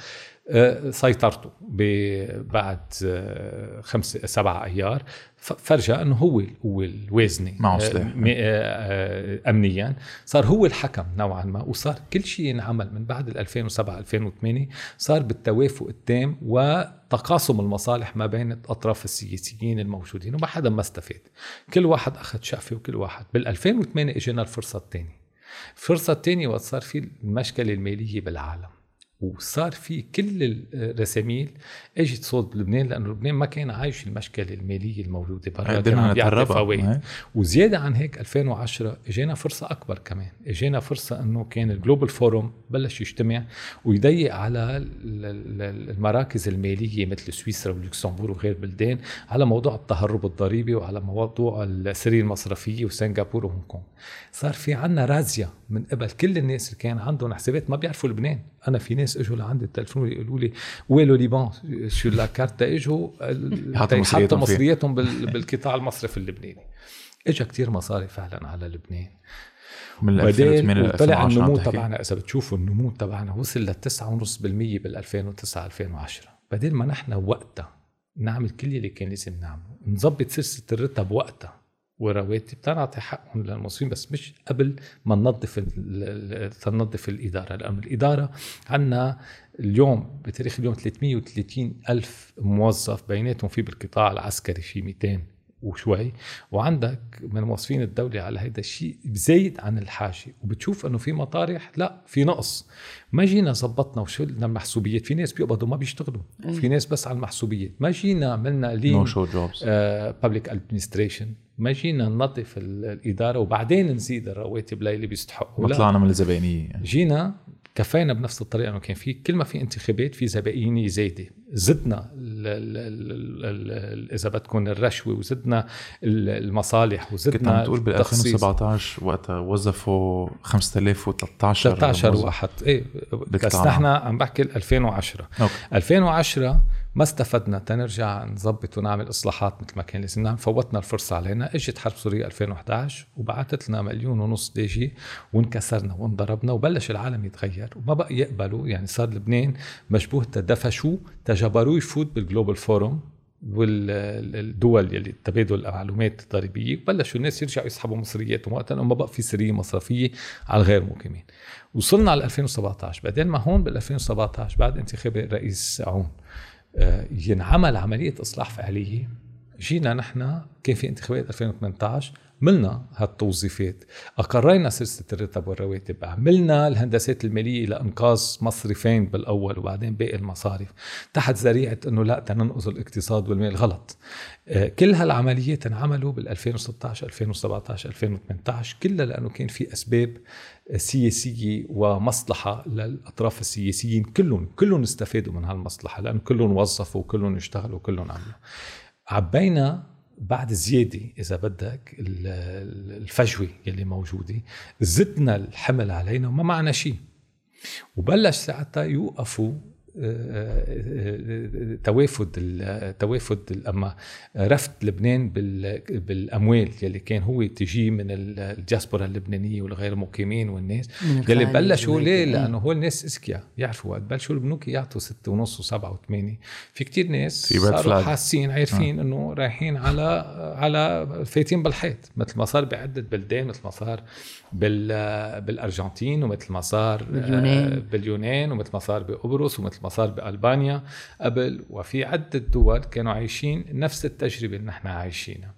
سيطرته بعد خمسة سبعة أيار، فرجع أنه هو الوازني أمنيا، صار هو الحكم نوعا ما، وصار كل شيء ينعمل من بعد ألفين وسبعة ألفين وثمانية صار بالتوافق التام وتقاسم المصالح ما بين الأطراف السياسيين الموجودين، وما حدا ما استفاد، كل واحد أخذ شقفه وكل واحد. بالألفين وثمانية إجينا الفرصة الثانية الفرصة الثانية وصار في المشكلة المالية بالعالم، وصار في كل الرساميل اجت صوت لبنان، لأنه لبنان ما كان عايش المشكلة المالية الموجودة برا، كان بيعطي فوائد. وزيادة عن هيك ألفين وعشرة اجينا فرصة أكبر كمان، اجينا فرصة أنه كان الجلوبال فورم بلش يجتمع ويضيق على المراكز المالية مثل سويسرا ولوكسمبورغ وغير بلدان على موضوع التهرب الضريبي وعلى موضوع السرية المصرفية وسنغافورة وهونغ كونغ. صار في عنا رازية من قبل كل الناس اللي كان عندهم حسابات ما بيعرفوا لبنان. أنا في ناس اجوا لعند التلفون يقولوا لي ويلو ليبان شو الكارت، اجوا حطوا مصرياتهم بالقطاع المصرفي اللبناني. اجا كتير مصاري فعلا على لبنان من ألفين وثمانية ل ألفين وعشرة. النمو تبعنا اذا بتشوفوا النمو تبعنا وصل ل تسعة ونص بالمية بال ألفين وتسعة ألفين وعشرة، بدل ما نحن وقتها نعمل كل اللي كان لازم نعمله، نظبط سلسله الرتب وقتها ورواتب تنعطي حقهم للمصريين، بس مش قبل ما ننظف تنظف الإدارة. لأن الإدارة عنا اليوم بتاريخ اليوم ثلاثمية وثلاثين ألف موظف، بيناتهم في بالقطاع العسكري في مئتين وشوي، وعندك من موظفين الدولة على هذا الشيء زايد عن الحاجة، وبتشوف أنه في مطارح لا في نقص. ما جينا زبطنا وشلنا المحسوبيات، في ناس بيقبضوا ما بيشتغلوا، في ناس بس على المحسوبيات. ما جينا عملنا لين public administration، ما جينا ننظف الإدارة وبعدين نزيد الرواتب للي بيستحقوا، وطلعنا من الزبائنية. يعني جينا كفانا بنفس الطريقة، أنه كان في كل ما في انتخابات في زبائنية زايدة، زدنا إذا بدكم الرشوة وزدنا المصالح وزدنا التخصيص. كنت عم تقول بال2017 وقتها وظفوا خمسة آلاف وثلاثة عشر ثلاثة عشر واحد. إيه بس نحن عم بحكي ألفين وعشرة. أوكي. ألفين وعشرة ما استفدنا تنرجع نظبط ونعمل إصلاحات مثل ما كان لازم نعمل، فوتنا الفرصة علينا. اجت حرب سوريا ألفين وإحدى عشر وبعتت لنا مليون ونص ديجي، وانكسرنا وانضربنا وبلش العالم يتغير وما بقى يقبلوا. يعني صار لبنان مشبوه تدفشوا تجبروا يفوت بالجلوبال فورم والدول يلي تبادل المعلومات الضريبية، وبلشوا الناس يرجعوا يسحبوا مصرياتهم وقتاً، وما بقى في سرية مصرفية على الغير مقيمين. وصلنا على ألفين وسبعة عشر، بعدين ما هون بال ألفين وسبعة عشر بعد انتخاب الرئيس عون ينعمل عملية إصلاح فعلية. جينا نحن كان في انتخابات ألفين وثمانية عشر، عملنا هالتوظيفات، أقرينا سلسلة الرتب والرواتب، عملنا الهندسات المالية لإنقاذ مصرفين بالأول وبعدين باقي المصارف تحت ذريعة أنه لا تننقذ الاقتصاد والمال. غلط. كل هالعمليات انعملوا بالألفين وستة عشر ألفين وسبعة عشر ألفين وثمانية عشر، كلها لأنه كان في أسباب سياسية ومصلحة للأطراف السياسيين، كلهم كلهم استفادوا من هالمصلحة، لأنه كلهم وظفوا وكلهم اشتغلوا وكلهم عملوا. عبينا بعد زيادة إذا بدك الفجوة اللي موجودة، زدنا الحمل علينا وما معنا شيء. وبلش ساعتها يوقفوا توافد التوافد أما رفض لبنان بالأموال اللي كان هو تجي من الجاسبورة اللبنانية والغير مقيمين والناس اللي بلشوا ليه، لأنه هو الناس إسكيا يعرفوا بلشوا البنوك يعطوا ستة ونص وسبعة وثمانية. في كتير ناس صاروا حاسين عارفين أنه رايحين على على فايتين بالحيط، مثل ما صار بعدة بلدان، مثل ما صار بالأرجنتين، ومثل ما صار باليونان، ومثل ما صار بقبرص، ومثل ما صار بألبانيا قبل. وفي عدة دول كانوا عايشين نفس التجربة اللي نحن عايشينها.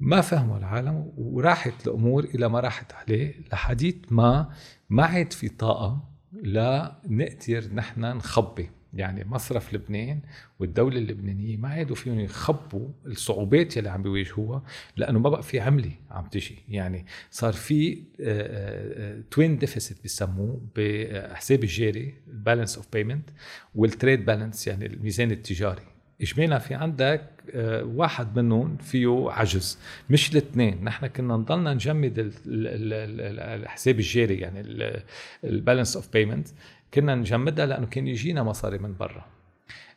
ما فهموا العالم وراحت الأمور إلى ما راحت عليه، لحديث ما ما عاد في طاقة لا نقدر نحن نخبي يعني مصرف لبنان والدولة اللبنانية ما عادوا فيهم يخبوا الصعوبات اللي عم بيواجهوها، لأنه ما بقى في عملة عم تجي. يعني صار في توين ديفيسيت بيسموه بحساب الجاري، البالانس اوف بيمنت والتريد بالانس، يعني الميزان التجاري. إجمالا في عندك واحد منهم فيه عجز، مش الاثنين. نحن كنا نضلنا نجمد الحساب الجاري، يعني البالانس اوف بيمنت كنا نجمدها لأنه كان يجينا مصاري من برا.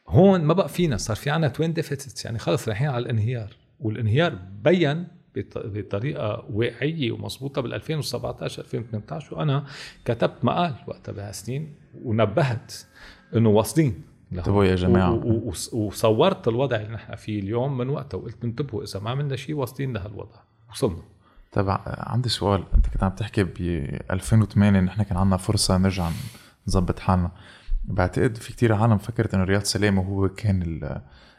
هون ما بقى فينا، صار في عنا توين ديفيسيت، يعني خلص رايحين على الانهيار. والانهيار بيّن بطريقة واقعية ومضبوطة بال ألفين وسبعتاشر ألفين وتمنتاشر، وأنا كتبت مقال وقتها بهالسنين ونبهت إنه واصلين. انتبهوا يا جماعة، وصورت الوضع اللي نحن فيه اليوم من وقتها وقلت انتبهوا إذا ما عملنا شيء واصلين لهالوضع. وصلنا. طبعا عندي سؤال، أنت كنت عم تحكي ب ألفين وثمانية نحن كان عنا فرصة نرجع نظبط حالنا. بعتقد في كتير عالم فكرت إنه رياض سلامة هو كان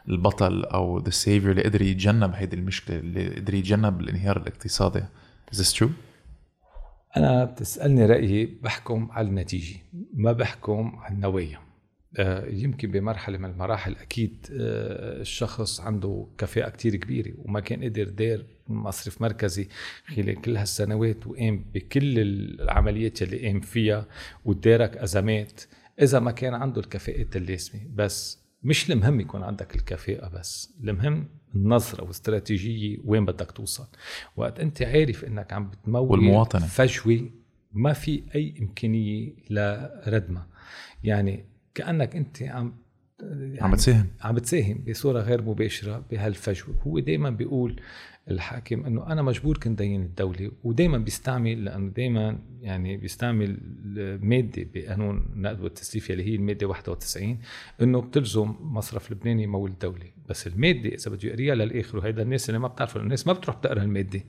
البطل أو the savior اللي قدر يتجنب هيدي المشكلة، اللي قدر يتجنب الانهيار الاقتصادي. Is this true؟ أنا بتسألني رأيي بحكم على النتيجة، ما بحكم على النوعية. يمكن بمرحلة من المراحل أكيد الشخص عنده كفاءة كتير كبيرة وما كان قدر دير مصرف مركزي خلال كل هالسنوات وقام بكل العمليات اللي قام فيها ودارك أزمات، إذا ما كان عنده الكفاءات اللازمة. بس مش المهم يكون عندك الكفاءة بس، المهم النظرة واستراتيجية وين بدك توصل. وقت أنت عارف أنك عم بتمول فجوة ما في أي إمكانية لردمة، يعني كأنك أنت عم يعني عم بتساهم عم بتساهم بصورة غير مباشرة بهالفجوة. هو دايما بيقول الحاكم إنه أنا مجبور كنت دين الدولة، ودايما بيستعمل، لأنه دايما يعني بيستعمل مادة بقانون النقد والتسليف اللي هي المادة واحد وتسعين إنه بتلزم مصرف لبناني مول الدولة. بس المادة إذا بدي أقريها للآخر، وهيدا الناس اللي ما بتعرفوا، الناس ما بتروح بتقرأ المادة،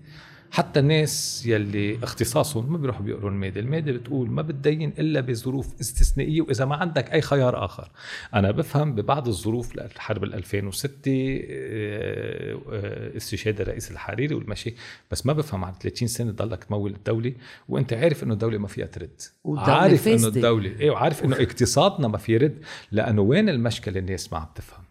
حتى الناس يلي اختصاصهم ما بيروحوا بيقروا المادة. المادة بتقول ما بتدين إلا بظروف استثنائية وإذا ما عندك أي خيار آخر. أنا بفهم ببعض الظروف، الحرب ألفين وستة، استشهاد الرئيس الحريري والمشي، بس ما بفهم عن ثلاثين سنة ضلك تمول الدولة وأنت عارف إنه الدولة ما فيها ترد، عارف إنه الدولة إيه، وعارف إنه اقتصادنا ما فيه رد. لأنه وين المشكلة؟ الناس ما عم تفهم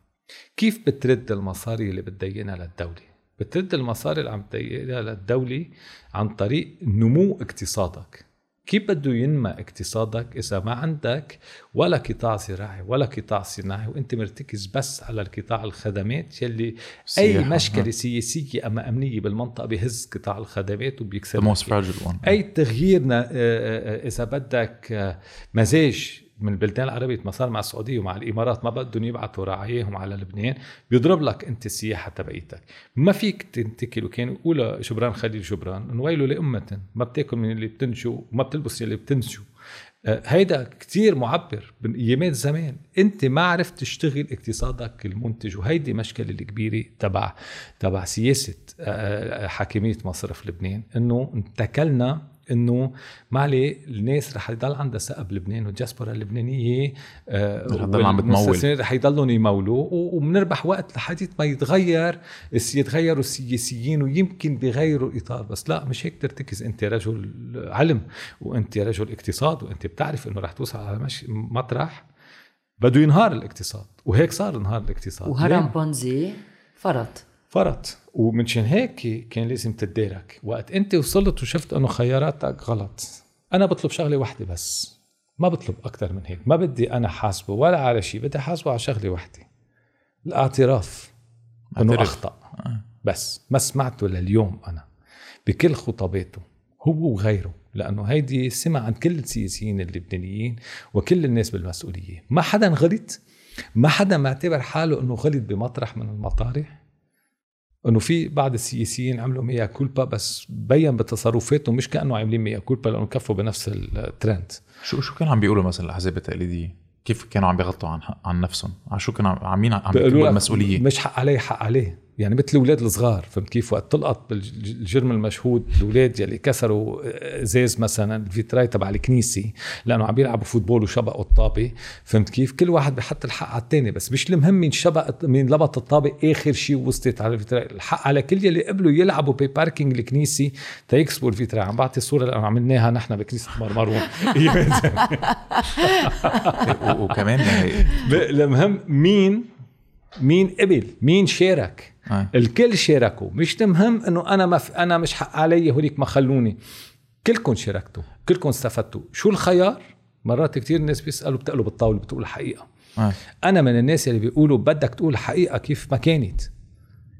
كيف بترد المصاري اللي بتدينها للدولة. بترد المصاري اللي عم تديرها للدولة عن طريق نمو اقتصادك. كيف بده ينمى اقتصادك إذا ما عندك ولا قطاع زراعي ولا قطاع صناعي وانت مرتكز بس على القطاع الخدمات يلي أي مشكلة ها. سياسية أما أمنية بالمنطقة بيهز قطاع الخدمات وبيكسر أي تغييرنا. إذا بدك مزاج من البلدان العربية، ما صار مع السعودية ومع الإمارات، ما بدهم يبعثوا راعيهم على لبنان، بيضرب لك أنت السياحة تبعيتك. ما فيك تنتكل. وكان يقول جبران خليل جبران نويله لأمة ما بتاكل من اللي بتنشو وما بتلبس اللي بتنشو. هيدا كتير معبر من أيامات زمان. أنت ما عرفت تشتغل اقتصادك المنتج، وهيدي مشكلة الكبيرة تبع تبع سياسة حاكمية مصرف لبنان، إنه انتكلنا إنه معلي الناس رح يضل عندها ثقب لبنان والجاسبورا اللبنانية والمستثمرين رح يضلون يمولوا، ومنربح وقت لحديث ما يتغير يتغيروا السياسيين ويمكن بيغيروا الإطار. بس لا، مش هيك ترتكز. أنت رجل علم وأنت رجل اقتصاد وأنت بتعرف إنه رح توصل على مطرح بدو ينهار الاقتصاد، وهيك صار انهار الاقتصاد. وهرم بونزي فرط فرط ومنشان هيك كان لازم تديرك. وقت انت وصلت وشفت انه خياراتك غلط، انا بطلب شغله واحده بس، ما بطلب اكتر من هيك. ما بدي انا حاسبه ولا على شيء، بدي حاسبه على شغله واحده، الاعتراف انه اخطا. بس ما سمعته لليوم انا بكل خطاباته هو وغيره، لانه هيدي سمع عن كل السياسيين اللبنانيين وكل الناس بالمسؤوليه. ما حدا غلط، ما حدا معتبر حاله انه غلط بمطرح من المطارح. انه في بعض السياسيين عملوا ميا كولبا، بس بين بتصرفاتهم مش كانه عاملين ميا كولبا، لانه كفوا بنفس الترند. شو شو كانوا عم بيقولوا مثلا الاحزاب التقليديه؟ كيف كانوا عم بيغطوا عن عن نفسهم؟ عن شو كانوا عامين عم بيقولوا المسؤوليه؟ مش حق عليه حق عليه، يعني مثل الاولاد الصغار، فهمت كيف؟ وقت تلقط الجرم المشهود الاولاد يلي كسروا ازاز مثلا الفيتراي تبع الكنيسه لانه عم يلعبوا فوتبول وشبقوا الطابه، فهمت كيف؟ كل واحد بحط الحق على الثاني، بس مش المهم من شبق من لبط الطابه اخر شيء وصلت على الفيتراي. الحق على كل يلي قبلوا يلعبوا بباركينج الكنيسه تيكسبوا الفيتراي. عم بعطي الصوره اللي عملناها نحن بكنيسه مرمرون. وكمان المهم مين مين قبل، مين شارك. آه. الكل شاركوا، مش المهم انه انا ما مف... انا مش حق علي هوليك ما خلوني. كلكم شاركتوا، كلكم استفدتوا. شو الخيار؟ مرات كتير الناس بيسالوا بتقلب الطاوله بتقول الحقيقه. آه. انا من الناس اللي بيقولوا بدك تقول الحقيقه كيف ما كانت،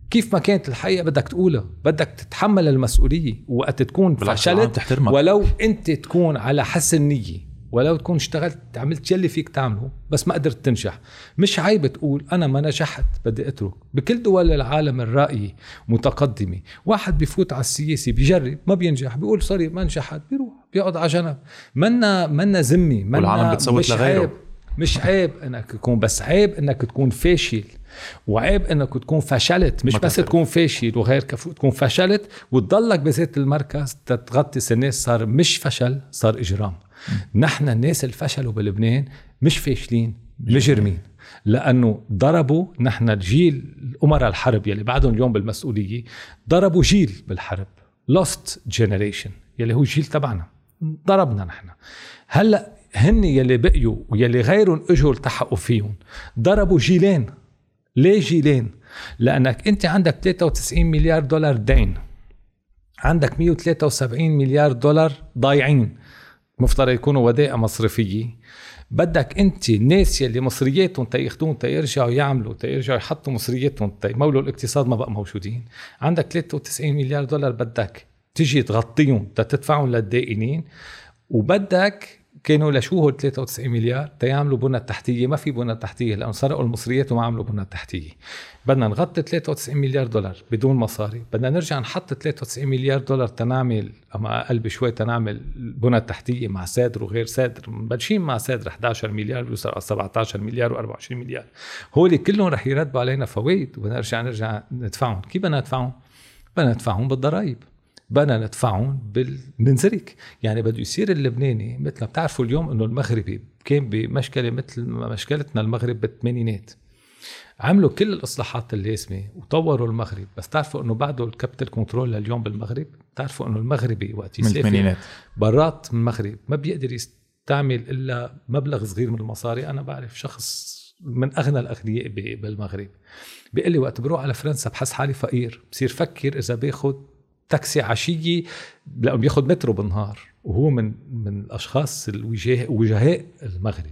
كيف ما كانت الحقيقه بدك تقولها، بدك تتحمل المسؤوليه. وقت تكون فشلت ولو انت تكون على حسن نيه، ولو تكون اشتغلت عملت يلي فيك تعمله بس ما قدرت تنجح، مش عيب تقول أنا ما نجحت بدي أترك. بكل دول العالم الرائعة متقدمة واحد بيفوت على السياسي بيجرب ما بينجح بيقول صاري ما نجحت، بيروح بيقعد على جنب. منا منا زمي منا، والعالم بتصوت لغيره. مش عيب انك تكون، بس عيب انك تكون فاشل، وعيب انك تكون فشلت. مش بس تكون فاشل وغير كفو، تكون فشلت وتضلك بذات المركز تتغطي الناس. صار مش فشل، صار اجرام. نحن الناس اللي فشلوا بلبنان مش فاشلين، مجرمين، لانه ضربوا. نحن الجيل الامراء الحرب يلي بعدهم اليوم بالمسؤوليه ضربوا جيل بالحرب، لوست جينيريشن، يلي هو الجيل تبعنا ضربنا نحن. هلا هن يلي بقيوا ويلي غيرهم اجوا التحقوا فيهم ضربوا جيلين. ليه جيلين؟ لانك انت عندك ثلاثة وتسعين مليار دولار دين، عندك مية وثلاثة وسبعين مليار دولار ضايعين مفترض يكونوا ودائع مصرفيه. بدك انت الناس يلي مصرياتهم تاخذون تيرجعوا يعملوا تيرجعوا يحطوا مصرياتهم تيمولوا الاقتصاد، ما بقى موجودين. عندك ثلاثة وتسعين مليار دولار بدك تجي تغطيهم تدفعهم للدائنين، وبدك كانوا لشو هو ثلاثة وتسعين مليار تيعملوا بنى تحتيه. ما في بنى تحتيه لأن سرقوا المصريات وما عملوا بنى تحتيه. بدنا نغطي ثلاثة وتسعين مليار دولار بدون مصاري، بدنا نرجع نحط ثلاثة وتسعين مليار دولار تنعمل أما قلب شوي تنعمل بنى تحتيه مع سادر وغير سادر. بلشين مع سادر أحد عشر مليار بيوصل سبعة عشر مليار وأربعة وعشرين مليار، هولي كلهم رح يردوا علينا فوائد ونرجع نرجع ندفعهم. كيف بدنا ندفعهم؟ بدنا ندفعهم بالضرائب، بدنا ندفعهم بالمنزريك. يعني بده يصير اللبناني مثل ما بتعرفوا اليوم انه المغربي كان بمشكله مثل مشكلتنا المغرب بالثمانينات، عملوا كل الاصلاحات اللازمه وطوروا المغرب، بس تعرفوا انه بعده الكابيتال كنترول اليوم بالمغرب. تعرفوا انه المغربي وقت يسافر برات المغرب ما بيقدر يستعمل الا مبلغ صغير من المصاري. انا بعرف شخص من أغنى الأغنياء بالمغرب بيقول لي وقت بروح على فرنسا بحس حالي فقير، بصير فكر إذا باخذ تاكسي عشية لأنه بياخد مترو بالنهار، وهو من من الأشخاص الوجهاء المغرب.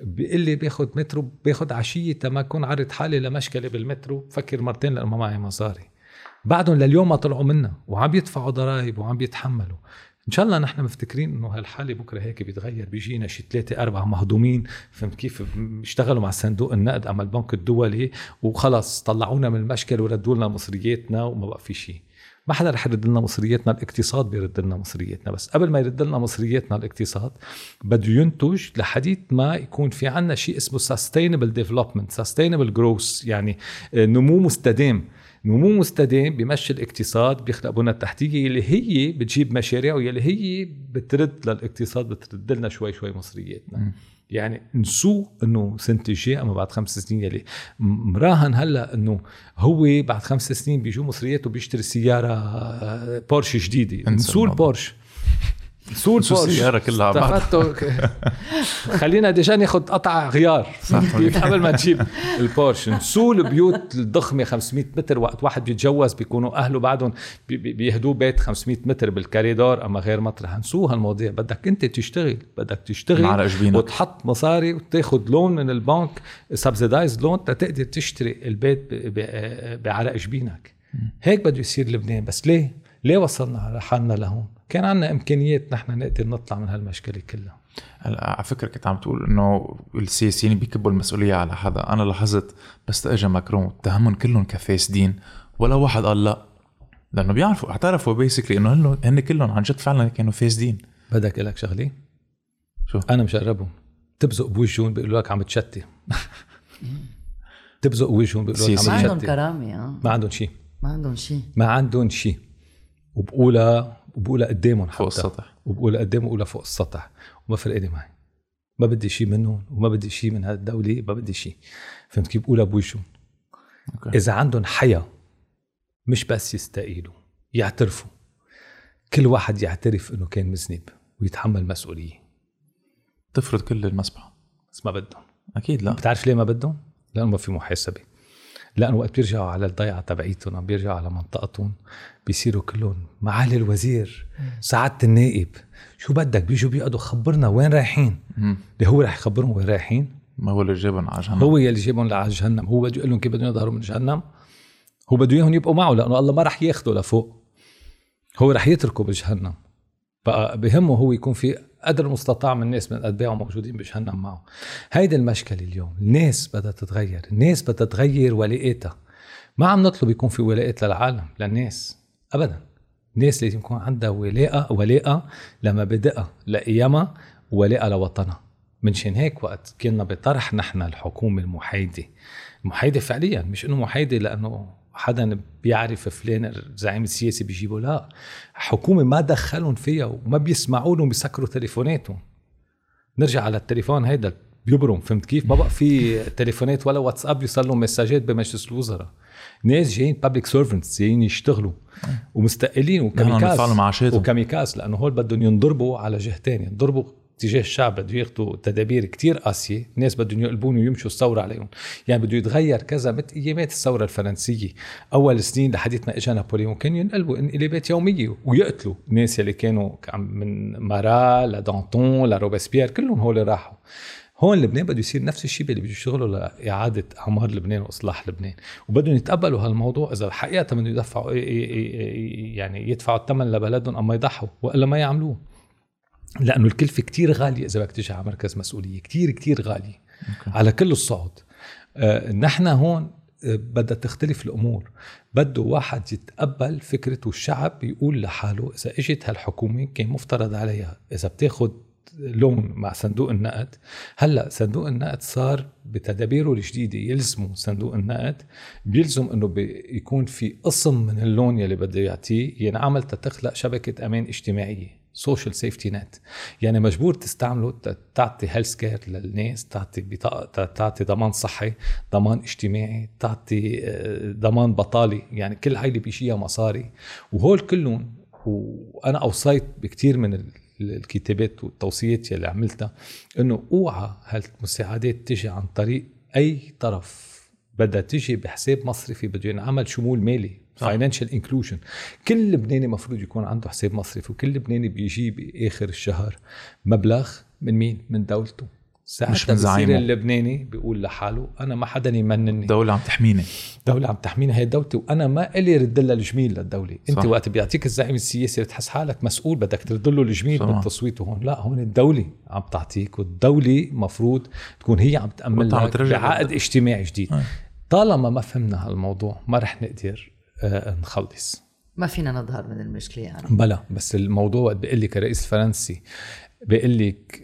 بيقول لي بياخد مترو بياخد عشية تما أكون عرض حالي لمشكلة بالمترو بفكر مرتين لأنه ما معي مصاري. بعدهم لليوم ما طلعوا منا وعم يدفعوا ضرائب وعم بيتحملوا. إن شاء الله نحن مفتكرين إنه هالحالة بكرة هيك بيتغير، بيجينا شي ثلاثة أربعة مهضومين، فهمت كيف؟ اشتغلوا مع صندوق النقد أما البنك الدولي وخلص طلعونا من المشكلة وردوا لنا مصرياتنا وما بقى في شيء. ما حدا رح يرد لنا مصرياتنا، الاقتصاد بيرد لنا مصرياتنا. بس قبل ما يرد لنا مصرياتنا الاقتصاد بده ينتج لحديث ما يكون في عنا شيء اسمه sustainable development sustainable growth، يعني نمو مستدام. نمو مستدام بيمشي الاقتصاد، بيخلق بنى تحتيه اللي هي بتجيب مشاريع واللي هي بترد للاقتصاد، بترد لنا شوي شوي مصرياتنا. م. يعني نسو انه سنة الجاي اما بعد خمس سنين يلي مراهن هلا انه هو بعد خمس سنين بيجوا مصرياته بيشتري سياره بورش جديده. نسو البورش، نسو البورش، سياره كلها بعض. خلينا ديجا ناخذ قطع غيار قبل ما تجيب البورش. نسو البيوت الضخمه خمسمية متر، وقت واحد بيتجوز بيكونوا اهله بعدهم بيهدوا بيت خمسمية متر بالكاريدور اما غير مطرح. نسو هالمواضيع. بدك انت تشتغل، بدك تشتغل وتحط مصاري وتاخذ لون من البنك سبسيدايز لون تقدر تشتري البيت بعرق جبينك. هيك بده يصير لبنان. بس ليه ليه وصلنا على حالنا لهون؟ كان عنا إمكانيات نحن نقدر نطلع من هالمشكلة كلها. على فكرة كنت عم تقول إنه السياسيين بيكبوا المسؤولية على حدا. أنا لاحظت بس اجى مكرون اتهمهم كلهم كفاسدين ولا واحد قال لا، لأنه بيعرفوا اعترفوا بيسكلي إنه هن كلهم عن جد فعلا كانوا فاسدين. بدك لك شغلي شو أنا مشربهم تبزق بوجههم بيقولوا لك عم تشتي. تبزق وجههم بيقولوا ما عندهم كرامه. اه ما عندهم شيء ما عندهم شيء ما عندهم شيء وبقولها وبقولها قدامهم حتى فوق السطح وبقولها قدامهم وبقولها فوق السطح وما فرقاني معي، ما بدي شيء منهم وما بدي شيء من هالدوله، ما بدي شيء. فهمت كيف؟ بقولها بوجههم. اذا عندهم حياه مش بس يستقيلوا، يعترفوا. كل واحد يعترف انه كان مذنب ويتحمل مسؤوليه. تفرض كل المسبحه بس ما بدهم. اكيد لا. بتعرف ليه ما بدهم؟ لانه ما في محاسبه، لانه وقت بيرجعوا على الضيعه تبعيتهم بيرجعوا على منطقتهم بيصيروا كلهم معالي الوزير سعاده النائب شو بدك، بيجوا بيقعدوا خبرنا وين رايحين. اللي هو رح يخبرهم وين رايحين، ما هو اللي جابهم على جهنم، هو اللي جابهم على جهنم. هو بده يقول لهم كيف بدهم يظهروا من جهنم، هو بده اياهم يبقوا معه، لانه الله ما رح ياخذه لفوق، هو رح يتركه بجهنم. بقى بهمه هو يكون في قدر مستطاع من الناس من أتباعه موجودين بجهنم معه. هيدا المشكلة اليوم. الناس بدها تتغير، الناس بدها تغير ولاءاتها. ما عم نطلب يكون في ولاءات للعالم للناس أبدا. الناس لازم يكون عندها ولاءة ولاءة لمبادئها لقيمها ولاءة لوطنها. من شان هيك وقت كنا بطرح نحن الحكومة المحايدة، المحايدة فعليا، مش إنه محايدة لأنه حدا بيعرف فلان زعيم السياسي بيجيبه، لا، حكومة ما دخلهم فيها وما بيسمعون وبيسكروا تليفوناتهم. نرجع على التليفون هيدا بيبرم. فهمت كيف؟ ما بقى في تليفونات ولا واتساب يوصلوا مساجات بمجلس الوزراء. ناس جايين public servants جايين يشتغلوا ومستقلين وكاميكاز وكاميكاز لأنه هول بدهم ينضربوا على جهتين، ينضربوا تجاه الشعب، بدهم ياخذوا تدابير كتير قاسيه، ناس بدهم يقلبون ويمشوا الثوره عليهم. يعني بده يتغير كذا مثل ايامات الثوره الفرنسيه اول سنين لحديت ما اجى نابوليون، كانوا ينقلبوا انقلابات يوميه ويقتلوا الناس اللي كانوا من مارا لدانتون لروبسبيير، كلهم هول راحوا. هون لبنان بده يصير نفس الشيء، اللي بده يشتغلوا لاعاده اعمار لبنان واصلاح لبنان، وبدهم يتقبلوا هالموضوع اذا حقيقه بدهم يدفعوا يعني يدفعوا الثمن لبلدهم، اما يضحوا والا ما يعملوه، لأنه الكلفة كتير غالية إذا بدك تجي على مركز مسؤولية، كتير كتير غالية على كل الصعد. آه، نحن هون آه، بدأ تختلف الأمور، بده واحد يتقبل فكرته. الشعب يقول لحاله إذا إجت هالحكومة كان مفترض عليها إذا بتاخد لون مع صندوق النقد. هلأ صندوق النقد صار بتدابيره الجديدة يلزمه، صندوق النقد بيلزم أنه بيكون في قسم من اللون يلي بده يعطيه ينعمل تتخلق شبكة أمان اجتماعية، سوشيال سيفتي نت. يعني مجبور تستعمله، تعطي هيلث كير للناس، تعطي بطاقه، تعطي ضمان صحي، ضمان اجتماعي، تعطي ضمان بطاله. يعني كل هاي اللي بيشيها مصاري وهول كلهم. وانا اوصيت بكتير من الكتابات والتوصيات اللي عملتها انه اوعى هالمساعدات تجي عن طريق اي طرف، بدها تجي بحساب مصرفي، بده ينعمل شمول مالي، فاينانشال انكلوجن. كل لبناني مفروض يكون عنده حساب مصرفي، وكل لبناني بيجي باخر الشهر مبلغ من مين؟ من دولته. ساعتها بصير اللبناني بيقول لحاله انا ما حدا يمنني، دولة عم تحميني، دولة عم تحميني هي دولتي، وانا ما الي رد لها الجميل للدولة. صح. انت وقت بيعطيك الزعيم السياسي بتحس حالك مسؤول بدك ترد له الجميل بالتصويت، هون لا، هون الدولة عم تعطيك، والدولة مفروض تكون هي عم تأمن لك بعقد اجتماعي جديد. هاي. طالما ما فهمنا هالموضوع ما رح نقدر نخلص، ما فينا نظهر من المشكلة. يعني بلا بس الموضوع بقول لك الرئيس الفرنسي بقول لك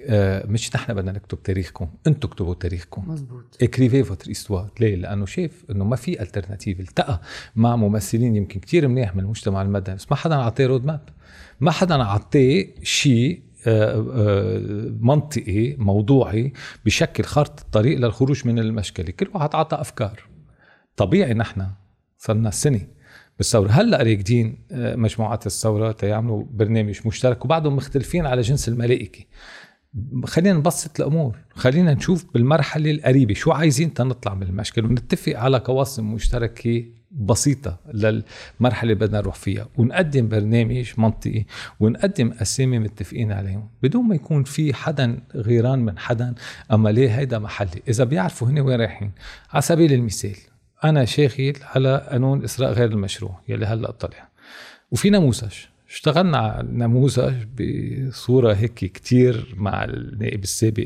مش نحن بدنا نكتب تاريخكم، انتم اكتبوا تاريخكم. مزبوط. اكريفي فوتر استوار. ليه؟ لانه شايف انه ما في الترناتيف. التقى مع ممثلين يمكن كتير منيح من المجتمع المدني، بس ما حدا عطيه رود ماب، ما حدا عطيه شيء منطقي موضوعي بشكل خارطة الطريق للخروج من المشكلة. كل واحد عطى افكار. طبيعي نحن صرنا سنة بالثورة، هلأ راكدين مجموعات الثورة تيعملوا برنامج مشترك وبعضهم مختلفين على جنس الملائكة. خلينا نبسط الأمور، خلينا نشوف بالمرحلة القريبة شو عايزين تنطلع من المشكلة، ونتفق على قواسم مشتركة بسيطة للمرحلة اللي بدنا نروح فيها، ونقدم برنامج منطقي، ونقدم أسامي متفقين عليهم بدون ما يكون في حدا غيران من حدا. أما ليه هيدا محلي إذا بيعرفوا هنا وين رايحين؟ على سبيل المثال أنا شاغل على قانون إسراء غير المشروع يلي هلأ طلع، وفي نموذج اشتغلنا على نموذج بصورة هيك كتير مع النائب السابق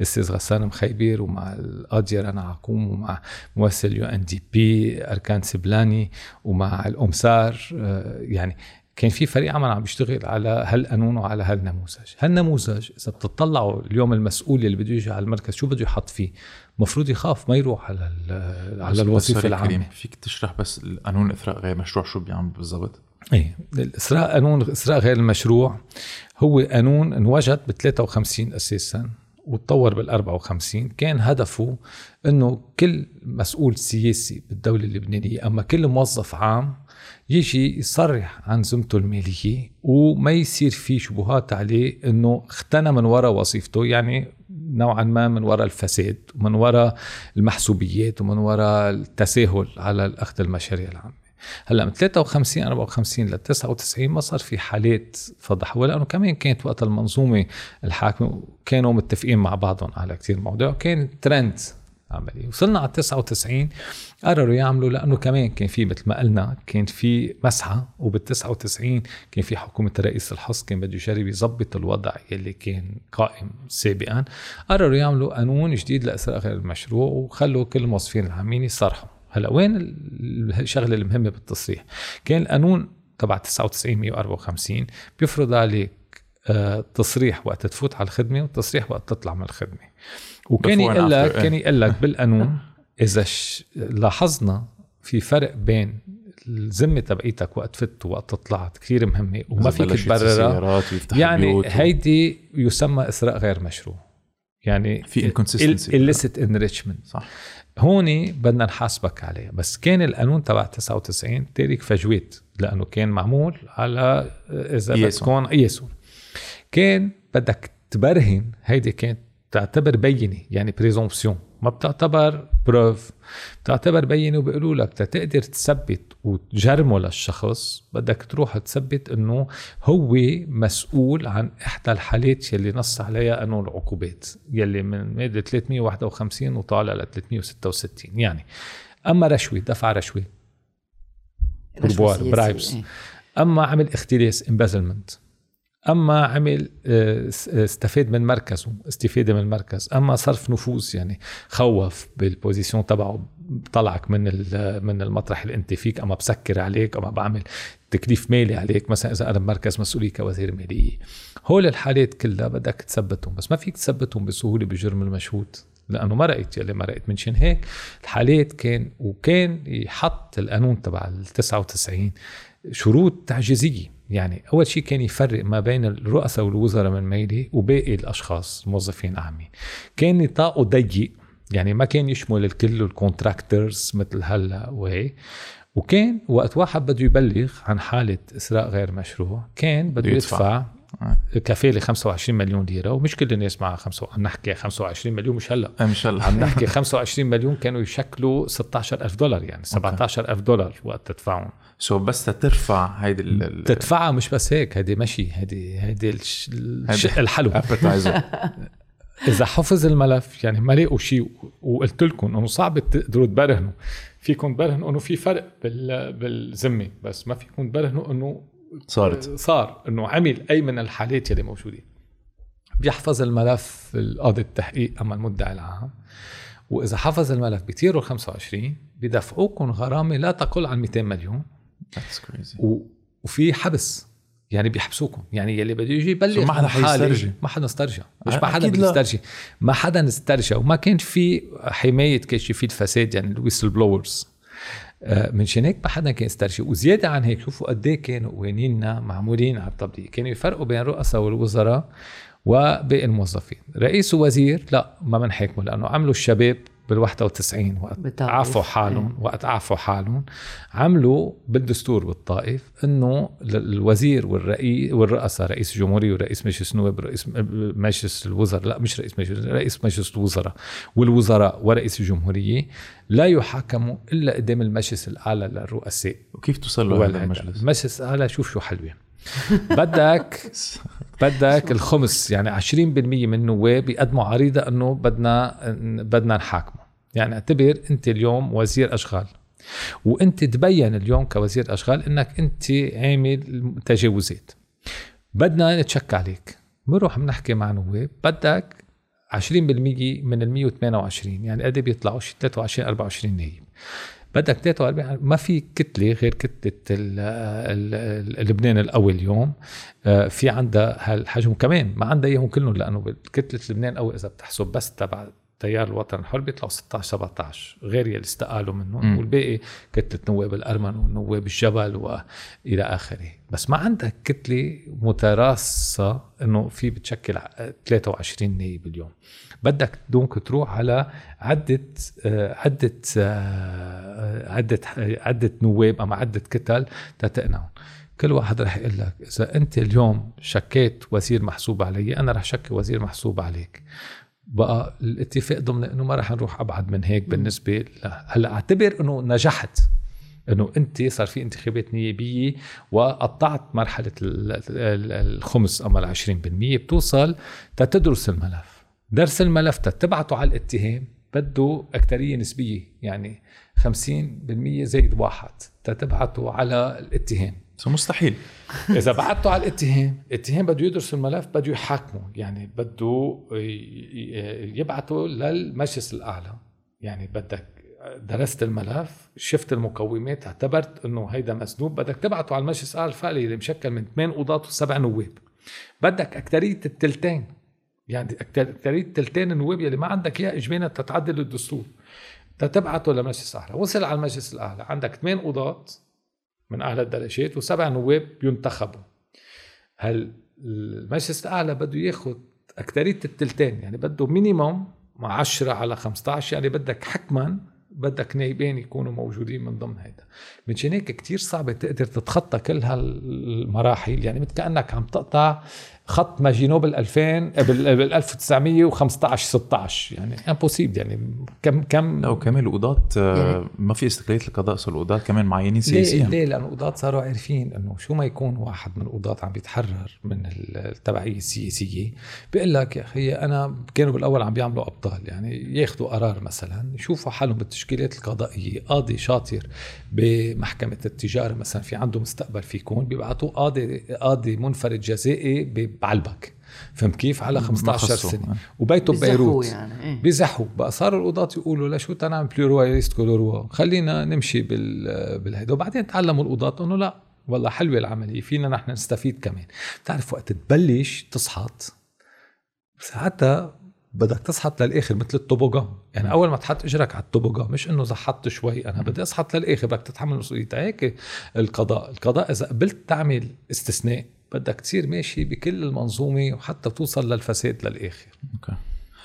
الأستاذ غسان مخايبر، ومع القاضية رنا عقوم، ومع ممثل يو ان دي بي أركان سبلاني، ومع الأمسار. يعني كان في فريق عمل عم بيشتغل على هالقانون وعلى هالنموذج. هالنموذج اذا بتطلعوا اليوم المسؤول اللي بده يجي على المركز شو بده يحط فيه، مفروض يخاف ما يروح على على الوظيفه العامه. فيك تشرح بس القانون الإثراء غير مشروع شو بيعمل بالضبط؟ ايه الإثراء، قانون الإثراء غير المشروع هو قانون انوجد ب ثلاثة وخمسين اساسا وتطور بال أربعة وخمسين. كان هدفه انه كل مسؤول سياسي بالدوله اللبنانيه اما كل موظف عام يجي يصرح عن زمته الماليه وما يصير فيه شبهات عليه انه اختنى من وراء وظيفته، يعني نوعا ما من وراء الفساد ومن وراء المحسوبيات ومن وراء التساهل على اخذ المشاريع العامه. هلا من ثلاثة وخمسين أربعة وخمسين ل تسعة وتسعين ما صار في حالات فضح، ولانه كمان كانت وقت المنظومه الحاكمه كانوا متفقين مع بعضهم على كثير مواضيع، وكان ترند عملي. وصلنا على تسعة وتسعين قرروا يعملوا، لانه كمان كان في مثل ما قلنا كان في مسحه، وبال99 كان في حكومه رئيس الحصن كان بده يجرب يظبط الوضع اللي كان قائم سابقا. قرروا يعملوا قانون جديد لإثراء غير المشروع وخلوا كل الموظفين العامين يصرحوا. هلا وين الشغله المهمه بالتصريح؟ كان القانون تبع تسعة وتسعين مية وأربعة وخمسين بيفرض عليك تصريح وقت تفوت على الخدمه وتصريح وقت تطلع من الخدمه. وكان يقول لك كان يقول لك بالقانون اذا لاحظنا في فرق بين الذمه تبعيتك وقت فت وقت طلعت كثير مهمه وما فيك تبررها، يعني هيدي يسمى إثراء غير مشروع، يعني في illicit enrichment. صح، هون بدنا نحاسبك عليه. بس كان القانون تبع تسعة وتسعين تارك فجوات لأنه كان معمول على إذا بتكون إيسون، كان بدك تبرهن، هيدي كانت تعتبر بينة، يعني presumption، ما بتعتبر proof، بتعتبر بينة. وبيقولوا لك تقدر تثبت وتجرمه للشخص، بدك تروح تثبت أنه هو مسؤول عن إحدى الحالات يلي نص عليها أنه العقوبات يلي من مادة ثلاثمية وواحد وخمسين وطالع ل ثلاثمية وستة وستين. يعني أما رشوة، دفع رشوة، ربوار، برايبس، أما عمل اختلاس، embezzlement، أما عمل استفاد من مركزه، استفادة من المركز، أما صرف نفوذ، يعني خوف بالبوزيشن تبعه طلعك من من المطرح اللي أنت فيك، أما بسكر عليك، أما بعمل تكليف مالي عليك مثلا إذا أنا مركز مسؤولية كوزير مالية. هول الحالات كلها بدك تثبتهم، بس ما فيك تثبتهم بسهولة بجرم المشهود لأنه مرقت يلي مرقت. من شان هيك الحالات كان، وكان يحط القانون تبع التسعة وتسعين شروط تعجيزية. يعني أول شيء كان يفرق ما بين الرؤساء والوزراء من ميلي وباقي الأشخاص الموظفين العامين. كان نطاقه ضيق، يعني ما كان يشمل الكل والكونتراكترز مثل هلا وهي. وكان وقت واحد بده يبلغ عن حالة إسراء غير مشروع كان بده يدفع كفالة خمسة وعشرين مليون ليرة، ومش كل الناس معها خمسة، عم نحكي خمسة وعشرين مليون، مش هلا عم نحكي خمسة وعشرين مليون كانوا يشكلوا ستة عشر ألف دولار، يعني سبعة عشر ألف دولار وقت تدفعهم. سو بس ترفع هيدي ال... تدفعها، مش بس هيك، هيدي ماشي، هيدي هيدي الش... الحلو إذا حفظ الملف، يعني ما لقوا شيء وقلت لكم أنه صعب تقدروا تبرهنوا، فيكم تبرهنوا أنه في فرق بال... بالذمة، بس ما فيكم تبرهنوا أنه صارت صار أنه عمل أي من الحالات اللي موجودين. بيحفظ الملف القاضي التحقيق أما المدعي العام، وإذا حفظ الملف بيطيروا خمسة وعشرين، بيدفعوكم غرامة لا تقل عن مئتين مليون و... وفي حبس، يعني بيحبسوكم، يعني يلي بده يجي يبلغ ما حدا حيسترجع، ما حدا استرجع، مش ما حدا بيسترجع، ما حدا استرجع. وما كان في حماية كشف الفساد، يعني الويسل بلوورز، من شانك ما حدا كان استرجع. وزيادة عن هيك شوفوا قد ايه كانوا قوانيننا معمولين على التطبيق، كانوا يفرقوا بين الرؤساء والوزراء وباقي الموظفين. رئيس ووزير لا ما بنحاكمه لأنه عملوا الشباب بالواحد وتسعين وقت عفوا حالهم، وقت عفوا حالهم عملوا بالدستور بالطائف انه الوزير والرئيس والرئاسه، رئيس الجمهوريه ورئيس مجلس النواب ورئيس مجلس الوزراء، لا مش رئيس مجلس، رئيس مجلس الوزراء والوزراء ورئيس الجمهوريه لا يحاكموا الا قدام المجلس الاعلى للرؤساء. وكيف توصلوا لهذا المجلس؟ المجلس الاعلى شوف شو حلوين بدك بدك الخمس، يعني عشرين بالمية من النواب يقدموا عريضة انه بدنا بدنا نحاكمه. يعني اعتبر انت اليوم وزير اشغال، وانت تبين اليوم كوزير اشغال انك انت عامل تجاوزات، بدنا نتشك عليك، بنروح بنحكي مع نواب، بدك عشرين بالمية من المية وثمانية وعشرين، يعني قد بيطلعوا شي ثلاثة وعشرين أربعة وعشرين نايب. بدك ثلاثة وأربعين. ما في كتلة غير كتلة لبنان القوي اليوم في عندها هالحجم، كمان ما عندها اياهم كلهم، لانه كتلة لبنان القوي اذا بتحسب بس تبع تيار الوطن الحر بيطلعوا ستة عشر سبعة عشر غير يلي استقالوا منهم، والباقي كتلة نواب الأرمن ونواب الجبل وإلى آخره. بس ما عندك كتلة متراصة إنه في بتشكل ثلاثة وعشرين نائب اليوم. بدك دونك تروح على عدة عدة عدة عدة نواب أم عدة كتل تتقنعهم. كل واحد رح يقول لك إذا أنت اليوم شكيت وزير محسوب علي أنا رح شكي وزير محسوب عليك. بقى الاتفاق ضمن انه ما رح نروح ابعد من هيك بالنسبه لا. هلا اعتبر انه نجحت، انه انت صار في انتخابات نيابيه وقطعت مرحله الخمس اما عشرين بالمية، بتوصل تتدرس الملف. درس الملف تتبعته على الاتهام بده اكثريه نسبيه، يعني خمسين بالمية زائد واحد تتبعته على الاتهام. مستحيل إذا بعدته على الاتهام، الاتهام بده يدرس الملف، بده يحاكمه، يعني بده يبعته للمجلس الأعلى. يعني بدك درست الملف، شفت المقومات، اعتبرت أنه هيدا مذنوب، بدك تبعته على المجلس الأعلى الفعلي اللي مشكل من ثمان قضاة وسبع نواب. بدك أكترية التلتين، يعني أكترية التلتين النواب اللي ما عندك إياه إجمالا تتعدل الدستور، تتبعته للمجلس الأعلى. وصل على المجلس الأعلى عندك ثمان قضاة من أعلى الدرجات وسبع نواب ينتخبوا. هل المجلس الأعلى بده ياخذ أكترية التلتين، يعني بده مينيموم مع عشرة على خمسة عشر، يعني بدك حكما بدك نائبين يكونوا موجودين من ضمن هيدا. من شانيك كتير صعبة تقدر تتخطى كل هالمراحل، يعني مثل كأنك عم تقطع خط ماجينو بالألفين بالألف وتسعمية وخمستعش ستعش، يعني impossible. يعني كم كم أو كمان القضاة ما في استقلالية القضاء، صار القضاة كمان معينين سياسيا. ليه؟ ليه؟ لأن القضاة صاروا عارفين إنه شو ما يكون واحد من القضاة عم بيتحرر من التبعية السياسية، بيقول لك يا أخي أنا كانوا بالأول عم بيعملوا أبطال، يعني ياخدوا قرار مثلا يشوفوا حالهم بالتشكيلات القضائية، قاضي شاطر بمحكمة التجارة مثلا في عنده مستقبل فيكون، بيبعتوا قاضي قاضي منفرد جزائي ب بعلبك، فهم كيف، على خمستعش سنة وبيته ببيروت يعني. إيه؟ بيزحوا بقى. صار القضاة يقولوا لا شو تنعم بلوروا يست كلوروا، خلينا نمشي بال بالهيدا. وبعدين تعلموا القضاة انه لا والله حلوة العملية، فينا نحن نستفيد كمان. بتعرف وقت تبلش تصحط، ساعتها بدك تصحط للآخر مثل الطبقة، يعني أول ما تحط إجرك على الطبقة مش إنه زحطت شوي، أنا بدي أصحط للآخر، بدك تتحمل مسؤولية. هيك القضاء القضاء إذا قبلت تعمل استثناء بدك تصير ماشي بكل المنظومة وحتى توصل للفساد للآخر. okay.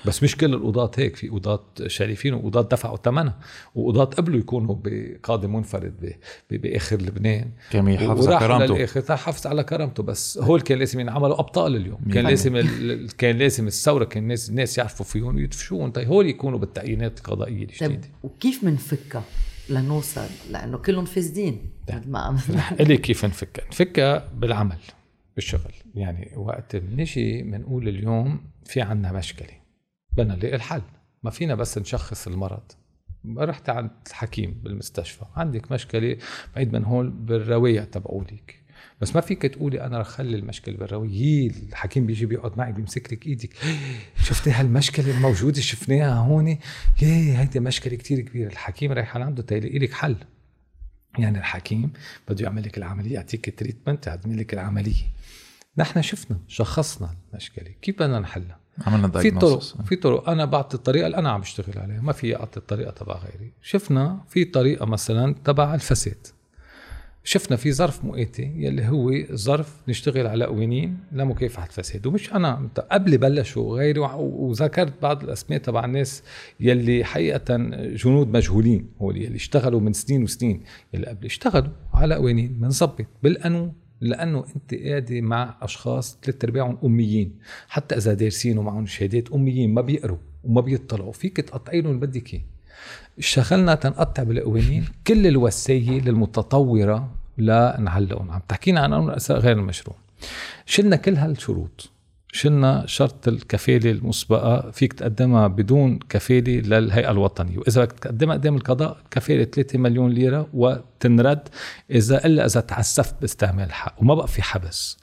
بس مش كل القضاة هيك، في قضاة شريفين وقضاة دفعوا ثمنها وقضاة قبلوا يكونوا بقاضي منفرد بآخر لبنان وراحوا للآخر حافظ على كرامته. بس هول كان لازم ينعملوا أبطال اليوم، كان لازم ال... كان لازم الثورة كان الناس الناس يعرفوا فيهم ويدفشون، طيب هول يكونوا بالتعيينات القضائية الجديدة. وكيف منفكها لنوصل، لأنه كلهم فاسدين؟ اللي كيف نفكها نفكها بالعمل بالشغل. يعني وقت بنجي منقول اليوم في عنا مشكلة بدنا نلاقي الحل، ما فينا بس نشخص المرض. رحت عند الحكيم بالمستشفى، عندك مشكلة بعيد من هون بالروية تبعوليك، بس ما فيك تقولي أنا رخلي المشكلة بالروية. الحكيم بيجي بيقعد معك بيمسك لك إيدك، شفتي هالمشكلة الموجودة شفناها هون، ياه هيدي مشكلة كتير كبيرة. الحكيم رايح عنده تلاقي لك حل، يعني الحكيم بده يعمل لك العملية، يعطيك تريتمنت، يعمل لك العملية. نحن شفنا شخصنا المشكلة كيف بدنا نحلها، عملنا في طرق في طرق انا بعطي الطريقة اللي انا عم بشتغل عليها، ما في اعطي الطريقة تبع غيري. شفنا في طريقة مثلا تبع الفساد، شفنا في ظرف مؤاتي يلي هو ظرف نشتغل على قوانين لمكافحة الفساد، ومش انا قبل بلشوا غيري، وذكرت بعض الاسماء تبع الناس يلي حقيقة جنود مجهولين، هو اللي اشتغلوا من سنين وسنين، يلي قبل اشتغلوا على قوانين منظبط بالقانون، لأنه أنت قاعدة مع أشخاص ثلاثة أرباعهم أميين، حتى إذا دارسين ومعهم شهادات أميين ما بيقروا وما بيطلعوا، فيك تقطعينه اللي بدك إياه. اشتغلنا تنقطع بالقوانين كل الوسائل المتطورة لنعلقهم. عم تحكينا عن أمر غير المشروع، شلنا كل هالشروط، شلنا شرط الكفالة المسبقة فيك تقدمها بدون كفالة للهيئة الوطنية، وإذا تقدمها قدام القضاء كفالة ثلاثة مليون ليرة وتنرد إذا إلا إذا تعسفت باستعمال الحق، وما بقى في حبس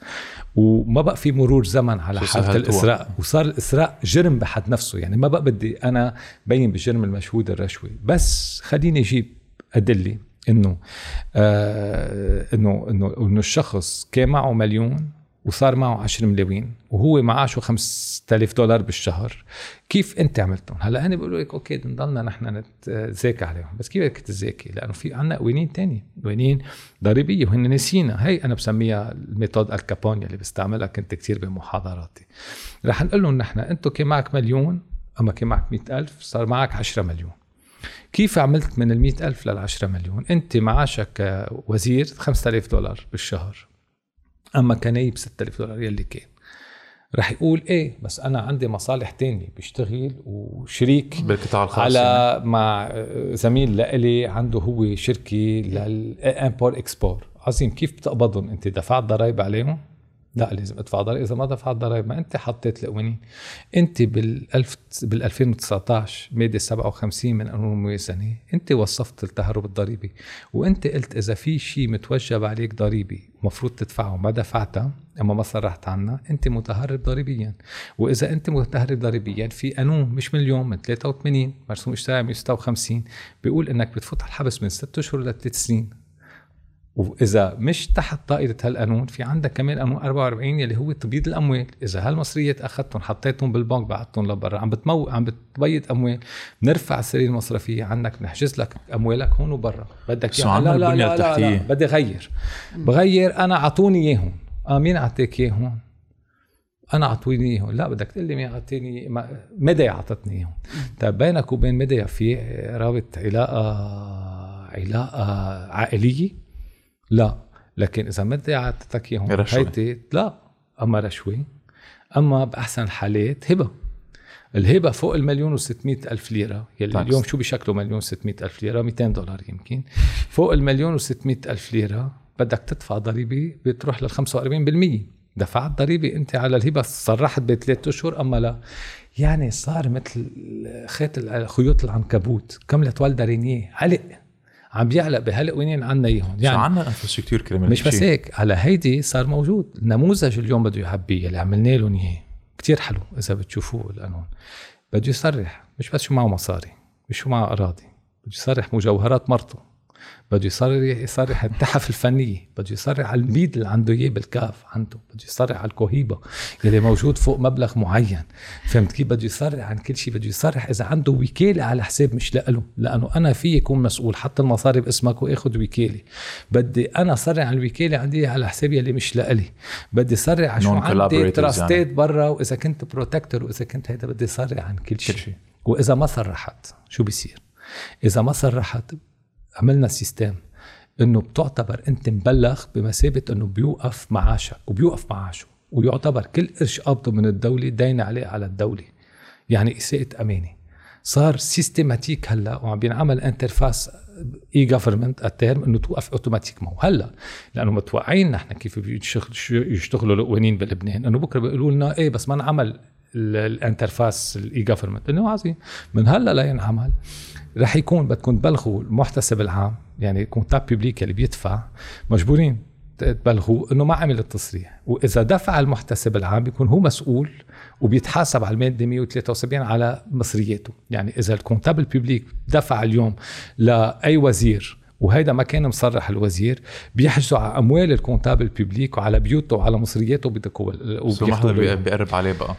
وما بقى في مرور زمن على حالة الإسراء، وصار الإسراء جرم بحد نفسه. يعني ما بقى بدي أنا بين بجرم المشهود الرشوي، بس خليني أجيب أدلة إنه آه إنه إنه إنه الشخص كان معه مليون وصار معه عشر ملايين وهو معاشه خمس تلاف دولار بالشهر. كيف أنت عملتهم؟ هلا أنا بقول لك أوكي نضلنا نحن نتذاكى عليهم، بس كيف بدك تتذاكى؟ لأنه في عنا قوانين تانية، قوانين ضريبية وهن نسينا. هاي أنا بسميها الميثود الكابون اللي بستعملها كنت كتير بمحاضراتي. رح نقول لهم نحن أنتو كان معك مليون، أما كان معك مئة ألف صار معك عشرة مليون. كيف عملت من المئة ألف للعشرة مليون؟ أنت معاشك وزير خمسة آلاف دولار بالشهر، أما كنايب ستة آلاف دولار يلي كان. رح يقول إيه بس أنا عندي مصالح تانية، بشتغل وشريك بالقطاع الخاص على يعني. مع زميل لإلي عنده هو شركة للإمبور إكسبور. عظيم، كيف بتقبضهم؟ أنت دفعت ضرائب عليهم؟ لا، لازم ادفع ضرائب. إذا ما دفعت ضرائب ما أنت حطيت القوانين. أنت بالألف بالألفين وتسعتاشر مادة سبعة وخمسين من قانون الموازنة أنت وصفت التهرب الضريبي، وأنت قلت إذا في شيء متوجب عليك ضريبي مفروض تدفعه ما دفعته أما ما صرحت عنه أنت متهرب ضريبيا. وإذا أنت متهرب ضريبيا في قانون مش من اليوم، من ثلاثة وثمانين مرسوم اشتراعي من ستة وخمسين بيقول إنك بتفوت على الحبس من ستة أشهر لثلاث سنين. وإذا مش تحت طائرة هالقانون في عندك كمان قانون أربعة وأربعين اللي هو تبييض الأموال. إذا هالمصرية أخذتهم حطيتهم بالبنك بعتهم لبرا عم بتمو عم بتبيض أموال، بنرفع السرية المصرفية عنك، بنحجز لك أموالك هون وبرا. بدك يعني لا لا لا, لا, لا بدي غير بغير أنا عطوني إياهم. آه مين عطيك إياهم؟ أنا عطوني إياهم. لا بدك تقول لي مين عطيني؟ مدى عطتني إياهم. طيب بينك وبين مدى في رابط علاقة علاقة عائلية؟ لا. لكن إذا مدى عطتك إياهم رشوة؟ لا. أما رشوة؟ أما بأحسن الحالات هبة. الهبة فوق المليون وستمائة ألف ليرة يلي اليوم شو بشكله مليون وستمائة ألف ليرة مئتين دولار يمكن. فوق المليون وستمائة ألف ليرة بدك تدفع ضريبة بتروح للخمسة وأربعين بالمية. دفعت ضريبة أنت على الهبة صرحت بثلاثة أشهر أما لا. يعني صار مثل خيوط العنكبوت كملة والدة رينيه علق عم بيعلق بهلق وينين عنا إيهون. يعني عنا أنفسي كتير كريمال مش بس هيك. على هيدي صار موجود نموذج اليوم بده يحبيه اللي عملنا لهم إياه كتير حلو. إذا بتشوفوه القانون بده يصرح مش بس شو معه مصاري، مش شو معه أراضي، بده يصرح مجوهرات مرته، بده يصرح يصرح التحف الفنية، بده يصرح على البيض اللي عنده إياه بالكاف عنده، بده يصرح على الكوهيبة اللي موجود فوق مبلغ معين. فهمت كيف؟ بده يصرح عن كل شيء. بده يصرح إذا عنده وكالة على حساب مش لأله، لأنه أنا فيه يكون مسؤول حتى المصاري باسمك وأخذ وكالة. بدي أنا صرح عن الوكالة عندي على حسابي اللي مش لألي. بدي صرح عشان عندي تراستات يعني. برا وإذا كنت بروتكتور وإذا كنت هيدا بدي صرح عن كل شيء. وإذا ما صرحت شو بيصير؟ إذا ما صرحت عملنا سيستم انه بتعتبر انت مبلغ بمثابه انه بيوقف معاشك وبيوقف معاشه، ويعتبر كل قرش قبضه من الدوله دين عليه على الدوله، يعني اساءه امانه. صار سيستماتيك هلا وعم بينعمل انترفاس اي جفرمنت التيرم انه توقف اوتوماتيك معه هلا، لانه متوقعين نحن كيف بيشتغلوا القوانين بلبنان انه بكره بيقولوا لنا ايه بس ما نعمل الانترفاس الاي جفرمنت. انه عظيم من هلا لا ينعمل. رح يكون بدكم تبلغوا المحتسب العام، يعني كونتاب بيبليك اللي بيدفع مجبورين تبلغوا انه ما عمل التصريح. واذا دفع المحتسب العام بيكون هو مسؤول وبيتحاسب على الماده مية وثلاثة وسبعين على مصرياته. يعني اذا الكونتاب البيبليك دفع اليوم لاي وزير وهيدا ما كان مصرح الوزير بيحجزوا على اموال الكونتاب البيبليك وعلى بيوته وعلى مصرياته وبياخذوا بيقرب عليه بقى.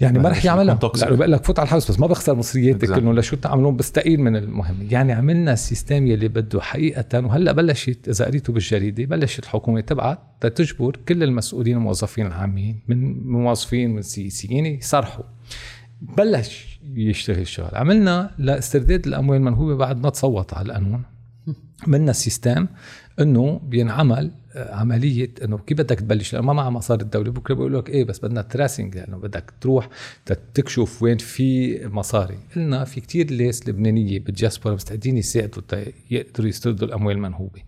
يعني ما رح يعملها لأنه بقول لك فوت على الحبس بس ما بخسر مصرياتك انه لشو تعملون بستقيل من المهم. يعني عملنا السيستم يلي بده حقيقة. وهلأ بلشت إذا قريتوا بالجريدة بلشت الحكومة تبعت تجبر كل المسؤولين الموظفين العامين من موظفين من سياسيين يصرحوا. بلش يشتغل الشغل. عملنا لاسترداد الأموال المنهوبة بعد ما تصوت على القانون. عملنا السيستم انه بينعمل عملية انه كيف بدك تبلش لأنه ما مع مصاري الدولة. بكرة بيقولوا لك ايه بس بدنا تراسينج لأنه بدك تروح تكشف وين في مصاري. قلنا في كتير ليس لبنانية بالجاسبورة مستعدين يساعدوا يقدروا يستردوا الأموال المنهوبة.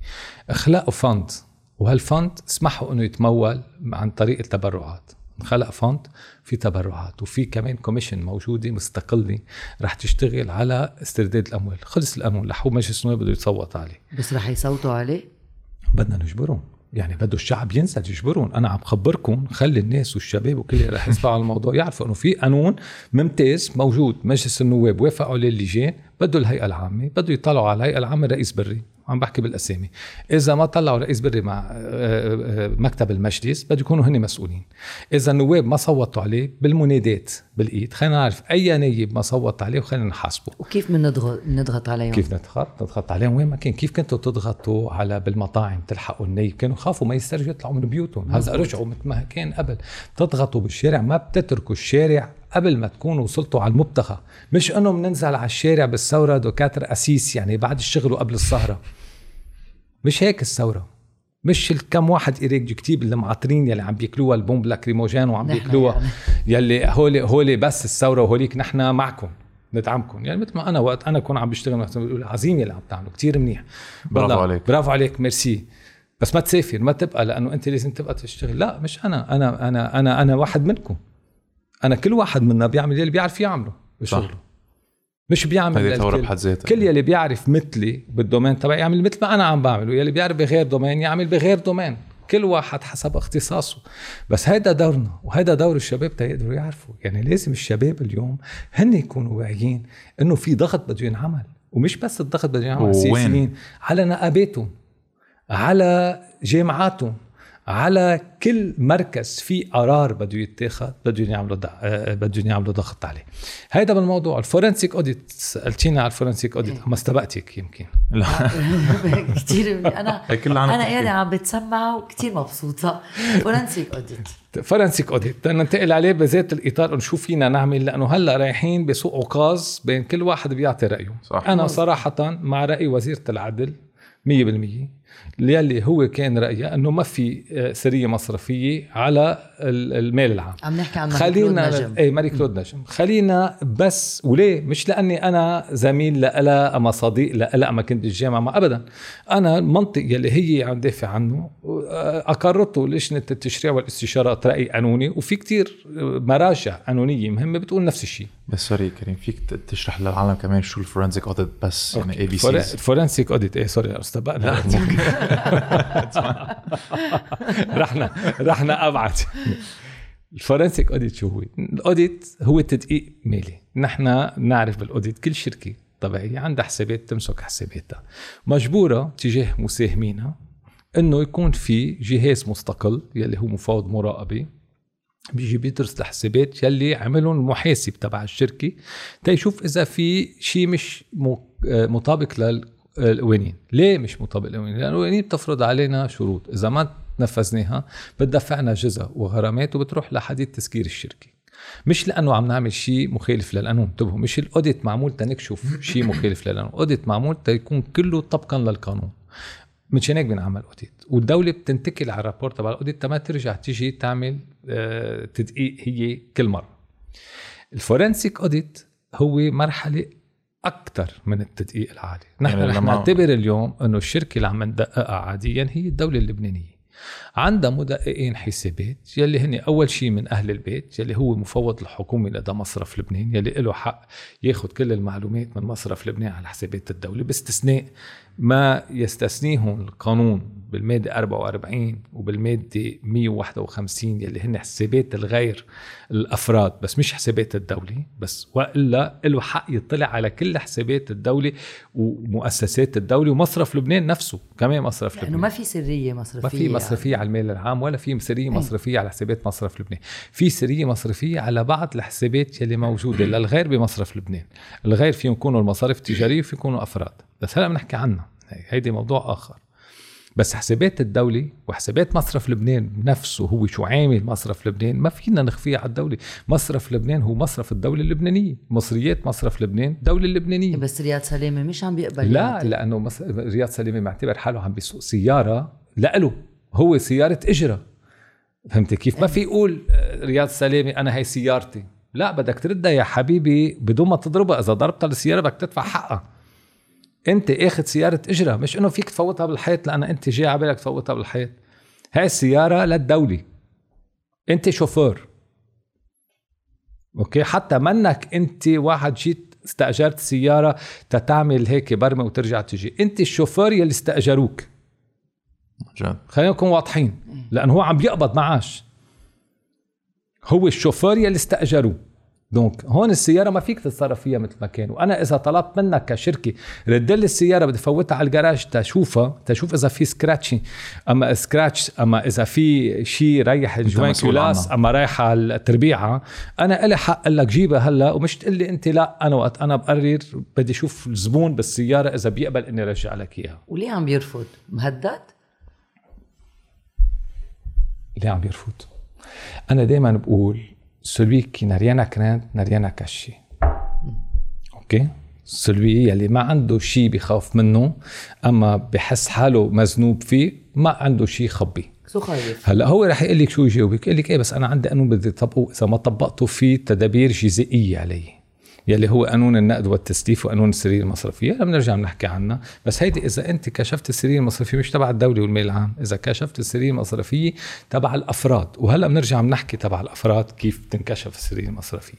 اخلقوا فند، وهالفند اسمحوا انه يتمول عن طريق التبرعات. خلق فند في تبرعات وفي كمان كوميشن موجودة مستقلة رح تشتغل على استرداد الأموال. خلص القانون لحو مجلس النواب بده يتصوت عليه. بس رح يصوتوا عليه؟ بدنا نجبرهم. يعني بده الشعب ينسى يجبرون. انا عم خبركم خلي الناس والشباب وكل اللي رح يسمعوا الموضوع يعرفوا انه في قانون ممتاز موجود، مجلس النواب وافقوا للجان، بده الهيئه العامه بده يطلعوا على الهيئه العامه رئيس بري، عم بحكي بالاسامي، اذا ما طلعوا رئيس بري مع مكتب المجلس بده يكونوا هن مسؤولين. اذا النواب ما صوتوا عليه بالمنادات بالايد خلينا نعرف اي نايب ما صوت عليه وخلينا نحاسبه. وكيف بنضغط نضغط عليهم؟ كيف نضغط نضغط عليهم وين ما كان؟ كيف كنتوا تضغطوا على بالمطاعم تلحقوا النايب؟ كانوا خافوا ما يسترجعوا يطلعوا من بيوتهم، هلا رجعوا مثل ما كان قبل. تضغطوا بالشارع، ما بتتركوا الشارع قبل ما تكونوا وصلتوا على المبتغى. مش انه بننزل على الشارع بالثوره دكاتره اسيس يعني بعد الشغل وقبل السهره، مش هيك الثوره، مش الكم واحد إريكتيب اللي معطرين يلي عم بيكلوها البومب لاكريموجين وعم بيكلوها يعني. يلي هولي هولي بس الثوره وهوليك نحن معكم ندعمكم. يعني مثل ما انا وقت انا كنت عم بشتغل بقول عظيم يلي عم تعملوا كتير منيح، برافو عليك برافو عليك ميرسي، بس ما تسافر ما تبقى لانه انت لازم تبقى تشتغل. لا مش انا انا انا انا انا واحد منكم، انا كل واحد منا بيعمل اللي بيعرف يعمله بشغله، مش بيعمل كل يلي بيعرف مثلي بالدومين تبعي يعمل مثل ما انا عم بعمله، يلي بيعرف بغير دومين يعمل بغير دومين، كل واحد حسب اختصاصه. بس هيدا دورنا وهيدا دور الشباب تيقدروا يعرفوا. يعني لازم الشباب اليوم هن يكونوا واعيين انه في ضغط بده ينعمل، ومش بس الضغط بده ينعمل سياسيين، على نقاباتهم، على جامعاتهم، على كل مركز في قرار بده يتاخد بده يعملوا بده يعملوا ضغط عليه. هيدا بالموضوع الفورنسيك اوديت. سالتينا على الفورنسيك اوديت، ما استبقتك يمكن كثير. انا انا قاعده عم بتسمع وكثير مبسوطه. فورنسيك اوديت فرنسيك اوديت ننتقل عليه بذات الاطار ونشوف فينا نعمل، لانه هلا رايحين بسوق عكاظ بين كل واحد بيعطي رايه. صح. انا صراحه مع راي وزيره العدل مية بالمية، اللي هو كان رأيه أنه ما في سرية مصرفية على المال العام. عم نحكي عن ماري كلود نجم. اي ماري كلود نجم. خلينا بس، وليه؟ مش لأني أنا زميل لألا أما صديق لألا أما كنت بالجامعة، ما أبدا. أنا المنطق اللي هي عم دافع عنه أقررته لجنة التشريع والاستشارات رأي قانوني، وفي كتير مراجع قانونية مهمة بتقول نفس الشيء. بس سوري كريم، فيك تشرح للعالم كمان شو الفورنسيك اوديت؟ بس أوكي. يعني اي بي سي الفورنسيك اوديت. اي سوري يا استاذ بقى رحنا رحنا ابعد. الفورنسيك اوديت شو هو؟ الاوديت هو تدقيق مالي. نحن نعرف بالاوديت كل شركه طبيعيه عندها حسابات، تمسك حساباتها، مجبوره تجاه مساهمينها انه يكون في جهاز مستقل يلي هو مفوض مراقبه بيجي بيدرس الحسابات يلي عملهم المحاسب تبع الشركه تيشوف اذا في شيء مش مطابق للقوانين. ليه مش مطابق للقوانين؟ لان القوانين بتفرض علينا شروط، اذا ما تنفذناها بتدفعنا جزء وغرامات وبتروح لحديث تسكير الشركه. مش لانه عم نعمل شيء مخالف للقانون، انتبهوا، مش الاوديت معمول تنكشف شيء مخالف للقانون، الاوديت معمول تيكون كله طبقا للقانون. مش هناك بنعمل اوديت، والدوله بتنتقل على الرابورت تبع الاوديت تما ترجع تيجي تعمل تدقيق هي كل مره. الفورنسيك اوديت هو مرحله اكثر من التدقيق العادي. نحن يعني رح نعتبر اليوم انه الشركه اللي عم ندققها عاديا هي الدوله اللبنانيه، عندها مدققين حسابات يلي هن اول شيء من اهل البيت يلي هو مفوض الحكومي لدى مصرف لبنان يلي له حق ياخذ كل المعلومات من مصرف لبنان على حسابات الدوله، باستثناء ما يستثنيهم القانون بالمادة أربعة وأربعين وبالمادة مية وواحد وخمسين يلي هن حسابات الغير الأفراد بس مش حسابات الدولة بس، وإلا له حق يطلع على كل حسابات الدولة ومؤسسات الدولة ومصرف لبنان نفسه كمان مصرف لبنان، لأنه ما في سرية مصرفية، ما في مصرفية يعني. على المال العام ولا في سرية مصرفية على حسابات مصرف لبنان، في سرية مصرفية على بعض الحسابات يلي موجودة للغير بمصرف لبنان. الغير فيهم يكونوا المصارف التجارية وفيهم يكونوا أفراد، بس هلا بنحكي عنها، هيدي موضوع آخر. بس حسابات الدولة وحسابات مصرف لبنان نفسه هو شو عامل مصرف لبنان ما فينا نخفيه على الدولة. مصرف لبنان هو مصرف الدولة اللبنانية، مصريات مصرف لبنان دولة اللبنانية. بس رياض سلامة مش عم بيقبل، لا يعتبر. لأنه مصر... رياض سلامة معتبر حاله عم بيسوق سيارة لأله هو سيارة إجرة، فهمت كيف؟ أه. ما في يقول رياض سلامة أنا هاي سيارتي، لا بدك تردها يا حبيبي بدون ما تضربها، إذا ضربتها للسيارة بدك تدفع حقها. انت اخذ سيارة اجرة، مش انه فيك تفوتها بالحيط لان انت جاي عبالك تفوتها بالحيط. هاي السيارة للدولة، انت شوفور، اوكي؟ حتى منك انت واحد جيت استأجرت سيارة تتعمل هيك برمة وترجع تجي، انت الشوفور يلي استأجروك، خلينا نكون واضحين، لأنه هو عم بيقبض معاش، هو الشوفير يلي استأجروه. دونك هون السيارة ما فيك تتصرف فيها مثل ما كان. وأنا إذا طلبت منك كشركة ردلي السيارة بدي فوتها على الجراج تشوفها، تشوف إذا في سكراتشي، أما سكراتش، أما إذا في شيء رايح الجوان كلاس، أما رايح على التربيعة، أنا إلي حق لك جيبها هلا، ومش تقلي أنت لا أنا وقت أنا بقرر بدي شوف الزبون بالسيارة إذا بيقبل إني رجع لك إياها. وليه عم بيرفض؟ مهدد؟ ليه عم بيرفض؟ أنا دايما بقول celui qui n'a rien à craindre n'a rien à cacher. اوكي، celui يلي ما عنده شيء بخاف منه، اما بحس حاله مذنوب فيه، ما عنده شيء خبي. شو خايف؟ هلا هو رح يقول لك شو يجاوبك، يقول لك ايه بس انا عندي قانون بدي اطبقه، اذا ما طبقته في تدابير جزائيه علي، يلي هو قانون النقد والتسليف وقانون السرير المصرفيه. هلا بنرجع بنحكي عنها، بس هيدي اذا انت كشفت السرير المصرفيه مش تبع الدوله والمال العام، اذا كشفت السرير المصرفيه تبع الافراد. وهلا بنرجع بنحكي تبع الافراد كيف تنكشف السرير المصرفيه.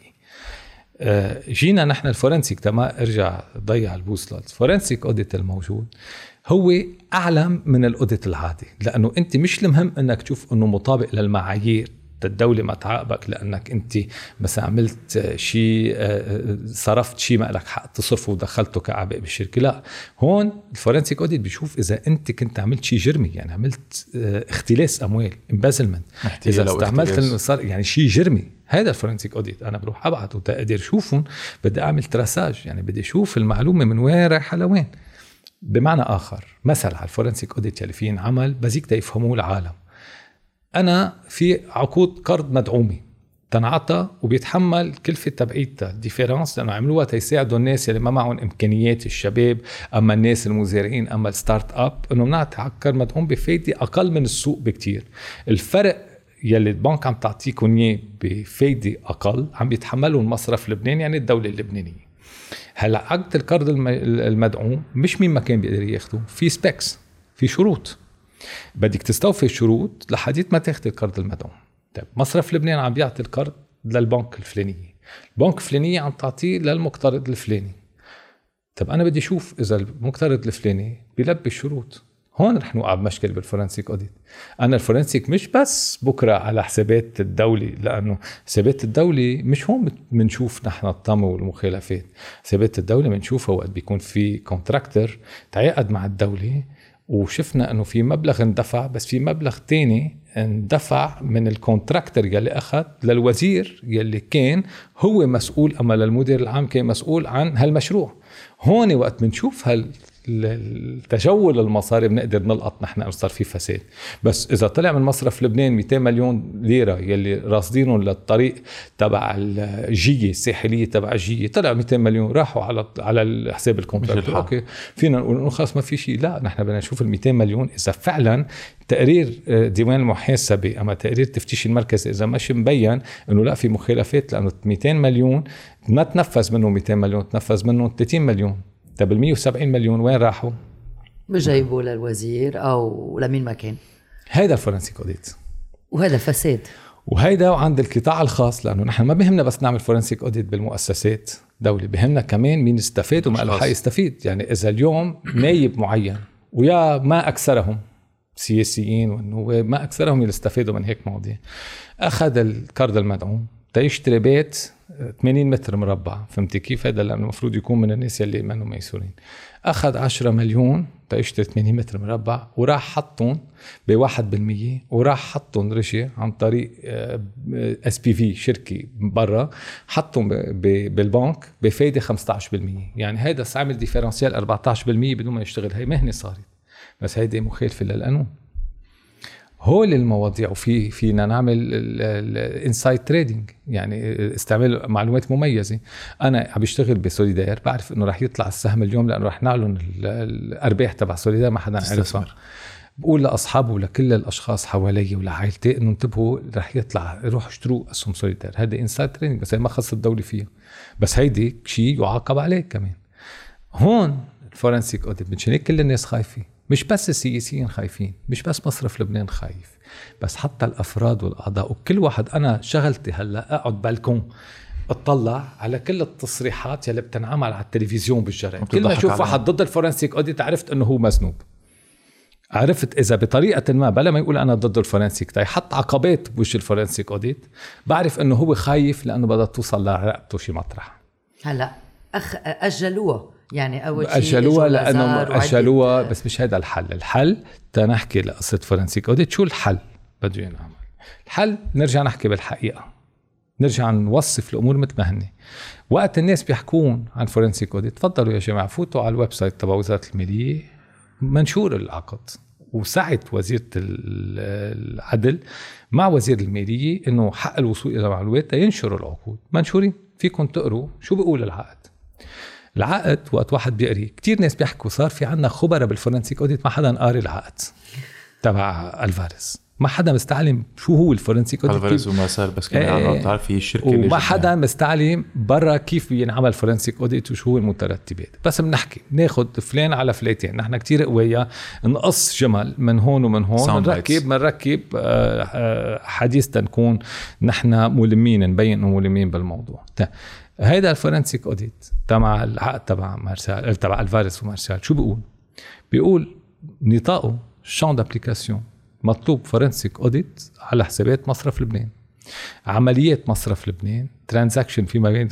آه جينا نحن الفورنسيك، تما ارجع ضيع البوصله. الفورنسيك اوديت الموجود هو اعلم من الاوديت العادي، لانه انت مش المهم انك تشوف انه مطابق للمعايير، الدولة ما تعاقبك لأنك أنت مثلا عملت شيء، صرفت شيء ما لك حق تصرفه ودخلته كعبء بالشركة. لا، هون الفورنسيك أوديت بيشوف إذا أنت كنت عملت شيء جرمي، يعني عملت اختلاس أموال، امبازلمنت، إذا استعملت المصاري يعني شيء جرمي. هذا الفورنسيك أوديت أنا بروح أبعت وتقدر شوفهم، بدي أعمل تراساج، يعني بدي أشوف المعلومة من وين رايحة لوين. بمعنى آخر، مثل على الفورنسيك أوديت اللي فيه عمل بزيك تيفهموه العالم. أنا في عقود قرض مدعومة تنعطى وبيتحمل كلفة تبعيتها ديفيرانس، لأنه عملوها تيساعدوا الناس اللي ما معهم إمكانيات، الشباب، أما الناس المزارعين، أما الستارت أب، إنه منعطي عقد مدعوم بفايدة أقل من السوق بكتير. الفرق يلي البنك عم تعطيكم إياه بفايدة أقل عم بيتحملوا المصرف اللبناني، يعني الدولة اللبنانية. هلا عقد القرض المدعوم مش مين ما كان بيقدر ياخده، في سبيكس، في شروط، بدك تستوفي الشروط لحديت ما تاخد القرض المدعوم. طيب مصرف لبنان عم بيعطي القرض للبنك الفلانية، البنك الفلانية عم تعطيه للمقترض الفلاني. طيب أنا بدي شوف إذا المقترض الفلاني بيلبي الشروط. هون رح نوقع بمشكلة بالفورنسيك أوديت. أنا الفورنسيك مش بس بكرة على حسابات الدولة، لأنه حسابات الدولة مش هون منشوف نحن الطمع والمخالفات. حسابات الدولة منشوفها وقت بيكون في كونتراكتر تعاقد مع الدولة، وشفنا انه في مبلغ اندفع، بس في مبلغ تاني اندفع من الكونتراكتر يلي اخذ للوزير يلي كان هو مسؤول، اما للمدير العام كان مسؤول عن هالمشروع. هون وقت منشوف هالتجول المصاري بنقدر نلقط نحن انصار فيه فساد. بس اذا طلع من مصرف لبنان مئتين مليون ليرة يلي راصدينهم للطريق تبع الجيه الساحليه تبع الجيه، طلع مئتين مليون راحوا على على حساب الكونتراكتور، اوكي فينا نقول انه خلص ما في شيء. لا، نحن بدنا نشوف ال مئتين مليون اذا فعلا تقرير ديوان المحاسبه، اما تقرير تفتيش المركز اذا مش مبين انه لا في مخالفات، لانه مئتين مليون ما تنفذ منه، مئتين مليون تنفذ منه ثلاثين مليون. طب مئة وسبعين مليون وين راحوا؟ بجايبوا للوزير أو لمين ما كان. هيدا الفورنسيك أوديت، وهذا فساد. وهيدا وعند القطاع الخاص، لأنه نحن ما بهمنا بس نعمل فورنسيك أوديت بالمؤسسات دولة، بهمنا كمان مين استفاد وما له حق يستفيد. يعني إذا اليوم نايب معين، ويا ما أكثرهم سياسيين والنواب ما أكثرهم يستفادوا من هيك مواضيع، أخذ القرض المدعوم تيشتري بيت ثمانين متر مربع، فهمتي كيف؟ هذا اللي المفروض يكون من الناس اللي ما انه ميسورين. اخذ عشرة مليون تيشتري ثمانين متر مربع، وراح حطهم بواحد بالمية، وراح حطهم رجع عن طريق اس بي في شركه برا، حطهم بالبنك بفايده خمسة عشر بالمية. يعني هذا عامل ديفرنسيال أربعة عشر بالمية بدون ما يشتغل. هي مهنه صارت، بس هيدي مخالفه للقانون. هول المواضيع وفي فينا نعمل الانسايد تريدينج، يعني استعمال معلومات مميزه. انا عم بشتغل بسوليدار، بعرف انه راح يطلع السهم اليوم لانه راح نعلن الارباح تبع سوليدار، ما حدا عارفها. بقول لاصحابه ولكل الاشخاص حوالي ولعائلتي انه انتبهوا راح يطلع، روحوا اشتروا اسهم سوليدار. هذا انسايد تريدينج، بس ما خص الدوله فيها، بس هيدي شيء يعاقب عليه كمان. هون الفورنسيك اوديت مشان هيك كل الناس خايفين، مش بس السياسيين خايفين، مش بس مصرف لبنان خايف، بس حتى الأفراد والأعضاء. وكل واحد، أنا شغلتي هلأ أقعد بالكون اطلع على كل التصريحات يلي بتنعمل على التلفزيون بالجرائد. كل ما أشوف واحد ضد الفورنسيك أوديت عرفت أنه هو مذنوب. عرفت إذا بطريقة ما بلا ما يقول أنا ضد الفورنسيك تاي حط عقبات بوش الفورنسيك أوديت بعرف إنه هو خايف لأنه بدها توصل لرقبته شي مطرح. هلا أخ أجلوه يعني أول شيء أجلوها لأنه أجلوها بس مش هذا الحل. الحل تنحكي لقصة فورنسيك أوديت شو الحل بدو ينعمل. الحل نرجع نحكي بالحقيقة، نرجع نوصف الأمور مثل ما هن. وقت الناس بيحكون عن فورنسيك أوديت تفضلوا يا جماعة فوتوا على الويب سايت تبع وزارة المالية منشور العقد، وسعت وزيرة العدل مع وزير المالية إنه حق الوصول إلى معلومات ينشروا العقود منشورين، فيكم تقروا شو بيقول العقد. العقد وقت واحد بيقري كتير ناس بيحكوا صار في عنا خبرة بالفورنسيك أوديت ما حدا قاري العقد تبع الفارس، ما حدا مستعلم شو هو الفورنسيك أوديت الفارس وما صار بس كان عم تعرف الشركة وما حدا مستعلم برا كيف بينعمل فورنسيك أوديت وشو هو المترتبات. بس بنحكي ناخد فلان على فلاتين، نحن كتير قوية نقص جمل من هون ومن هون نركب نركب حديث تنكون نحن ملمين نبين ملمين بالموضوع. هيدا الفورنسيك أوديت تبع العقد تبع مارسال تبع الفارس ومارسال شو بيقول؟ بيقول نطاقه شان دابليكاسيون مطلوب فورنسيك أوديت على حسابات مصرف لبنان، عمليات مصرف لبنان ترانزاكشن فيما بين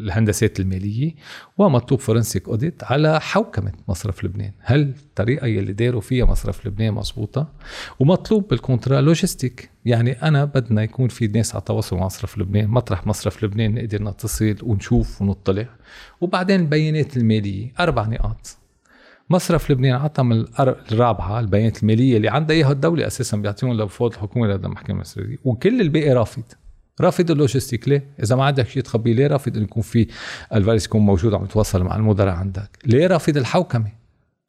الهندسات المالية، ومطلوب فورنسيك أوديت على حوكمة مصرف لبنان هل الطريقة اللي داروا فيها مصرف لبنان مظبوطة، ومطلوب بالكونترا لوجستيك يعني أنا بدنا يكون في ناس على تواصل مصرف لبنان مطرح مصرف لبنان نقدر نتصل ونشوف ونطلع. وبعدين البيانات المالية أربع نقاط مصرف لبنان عطى من الرابعة البيانات المالية اللي عندها إياها الدولة أساساً بيعطيهم لفوض الحكومة لدى المحكمة المصرية، وكل الباقي رافض. رافض اللوجستيك ليه؟ إذا ما عندك شيء تخبيه ليه رافض إن يكون في الفارس يكون موجود عم يتواصل مع المدراء عندك؟ ليه رافض الحوكمة؟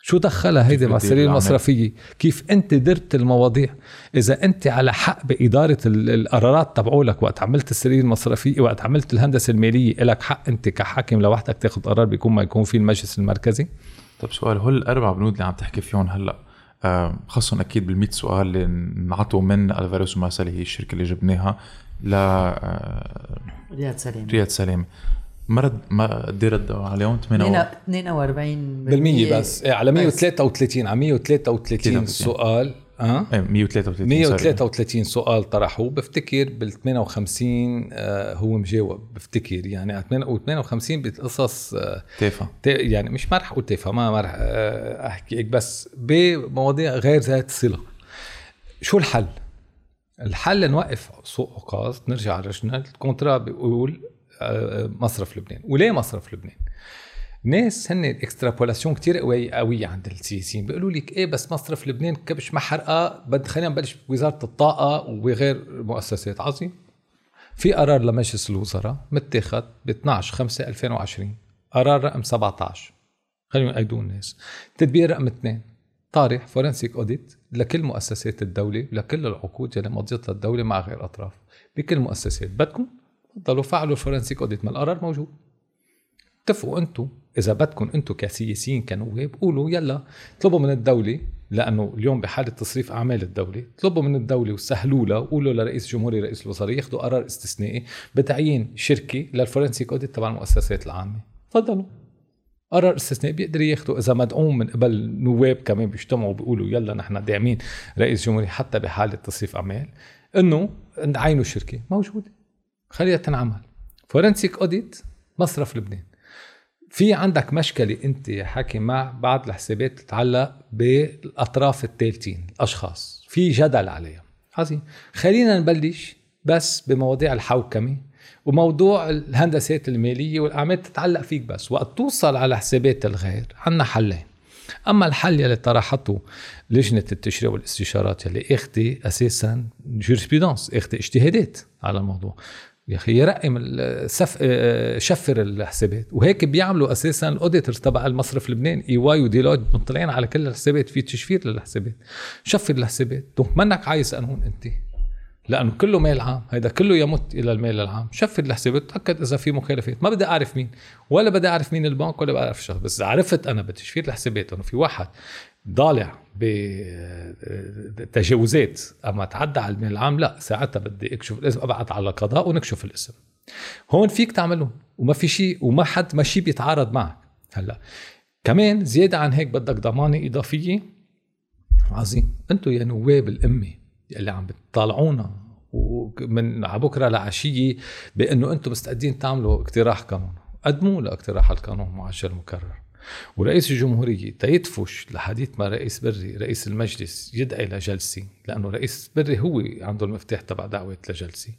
شو دخلها هيدي المسألة المصرفية؟ كيف أنت درت المواضيع؟ إذا أنت على حق بإدارة القرارات تبعولك وقت عملت السرية المصرفية وقت عملت الهندسة المالية لك حق أنت كحاكم لوحدك تاخد قرار بيكون ما يكون فيه المجلس المركزي. طب سؤال، هل الأربع بنود اللي عم تحكي فيهم هلأ خاصة أكيد بالمئة سؤال اللي نعطوا من الفارس ومارسال هي الشركة اللي جبناها ل رياض سلامة رياض سلامة مرد ما قدرت عليهم ثمانية وأربعين بالمية بس على مئة وثلاثة وثلاثين على مئة وثلاثة وثلاثين سؤال أه؟ مئة وثلاثة وثلاثين مئة وثلاثة وثلاثين سؤال طرحوه بفتكر بال ثمانية وخمسين هو مجاوب بفتكر يعني على ثمانية وخمسين بالقصص تافهه يعني مش مرح وتافهه ما رح احكي بس بمواضيع غير ذات صله. شو الحل؟ الحل نوقف سوق اوقاز نرجع على الرجنال الكونترا بيقول مصرف لبنان. وليه مصرف لبنان؟ ناس هن اكسترابولاسيون كتير قوية قوية عند السياسيين بيقولوا لك ايه بس مصرف لبنان كبش ما حرقه بد خلينا نبلش بوزارة الطاقة وغير مؤسسات. عظيم، في قرار لمجلس الوزراء متاخد ب اثني عشر خمسة ألفين وعشرين قرار رقم سبعة عشر خلينا نقيدوا الناس تدبير رقم اثنين طارح فورنسيك أوديت لكل مؤسسات الدولة لكل العقود اللي مضيتها الدولة مع غير أطراف بكل مؤسسات. بدكم تضلوا فعلوا الفورنسيك أوديت ما القرار موجود، اتفقوا انتم إذا بدكم أنتم كسياسيين كنواب قولوا يلا طلبوا من الدولة لأنه اليوم بحالة تصريف أعمال الدولة طلبوا من الدولة وسهلوا له وقولوا لرئيس الجمهورية رئيس الوزراء ياخدوا قرار استثنائي بتعيين شركة للفورنسيك أوديت تبع المؤسسات العامة. تفضلوا قرار استثنائي بيقدر ياخدوا إذا مدعوم من قبل نواب كمان بيجتمعوا بيقولوا يلا نحن داعمين رئيس الجمهورية حتى بحالة تصريف أعمال إنه نعينوا الشركة موجودة خليها تنعمل فورنسيك أوديت مصرف لبنان. في عندك مشكلة انت يا حاكم مع بعض الحسابات تتعلق بالاطراف الثالثين الاشخاص في جدل عليها. عظيم، خلينا نبلش بس بمواضيع الحوكمة وموضوع الهندسات المالية والاعمال تتعلق فيك بس. وقت توصل على حسابات الغير عنا حلين، اما الحل اللي طرحته لجنة التشريع والاستشارات اللي اخذت اساسا جورسبيدانس اخذت اجتهادات على الموضوع يا أخي يرقم السف... شفر الحسابات وهيك بيعملوا أساساً الأوديترز تبع المصرف لبنان إي واي وديلوج مطلعين على كل الحسابات في تشفير للحسابات شفر الحسابات. دونك منك عايز قانون أنت لأنه كله مال عام هيدا كله يمت إلى المال العام. شفر الحسابات تأكد إذا في مخالفات ما بدي أعرف مين ولا بدي أعرف مين البنك ولا بدي أعرف شخص بس عرفت أنا بتشفير الحسابات أنه في واحد ضالع بتجاوزات أما تعدى على المال العام لا ساعتها بدي أكشف الاسم أبعت على القضاء ونكشف الاسم. هون فيك تعملون وما في شيء وما حد ما شيء بيتعارض معك. هلا كمان زيادة عن هيك بدك ضمانة إضافية. عظيم. أنتوا يا نواب الأمة اللي عم بتطالعونا ومن عبكرة لعشية بأنه أنتوا مستعدين تعملوا اقتراح قانون، قدموا لاقتراح القانون معجل المكرر. ورئيس الجمهورية تيدفش لحديث ما رئيس بري رئيس المجلس يدعي لجلسة، لأنه رئيس بري هو عنده المفتاح تبع دعوة لجلسة،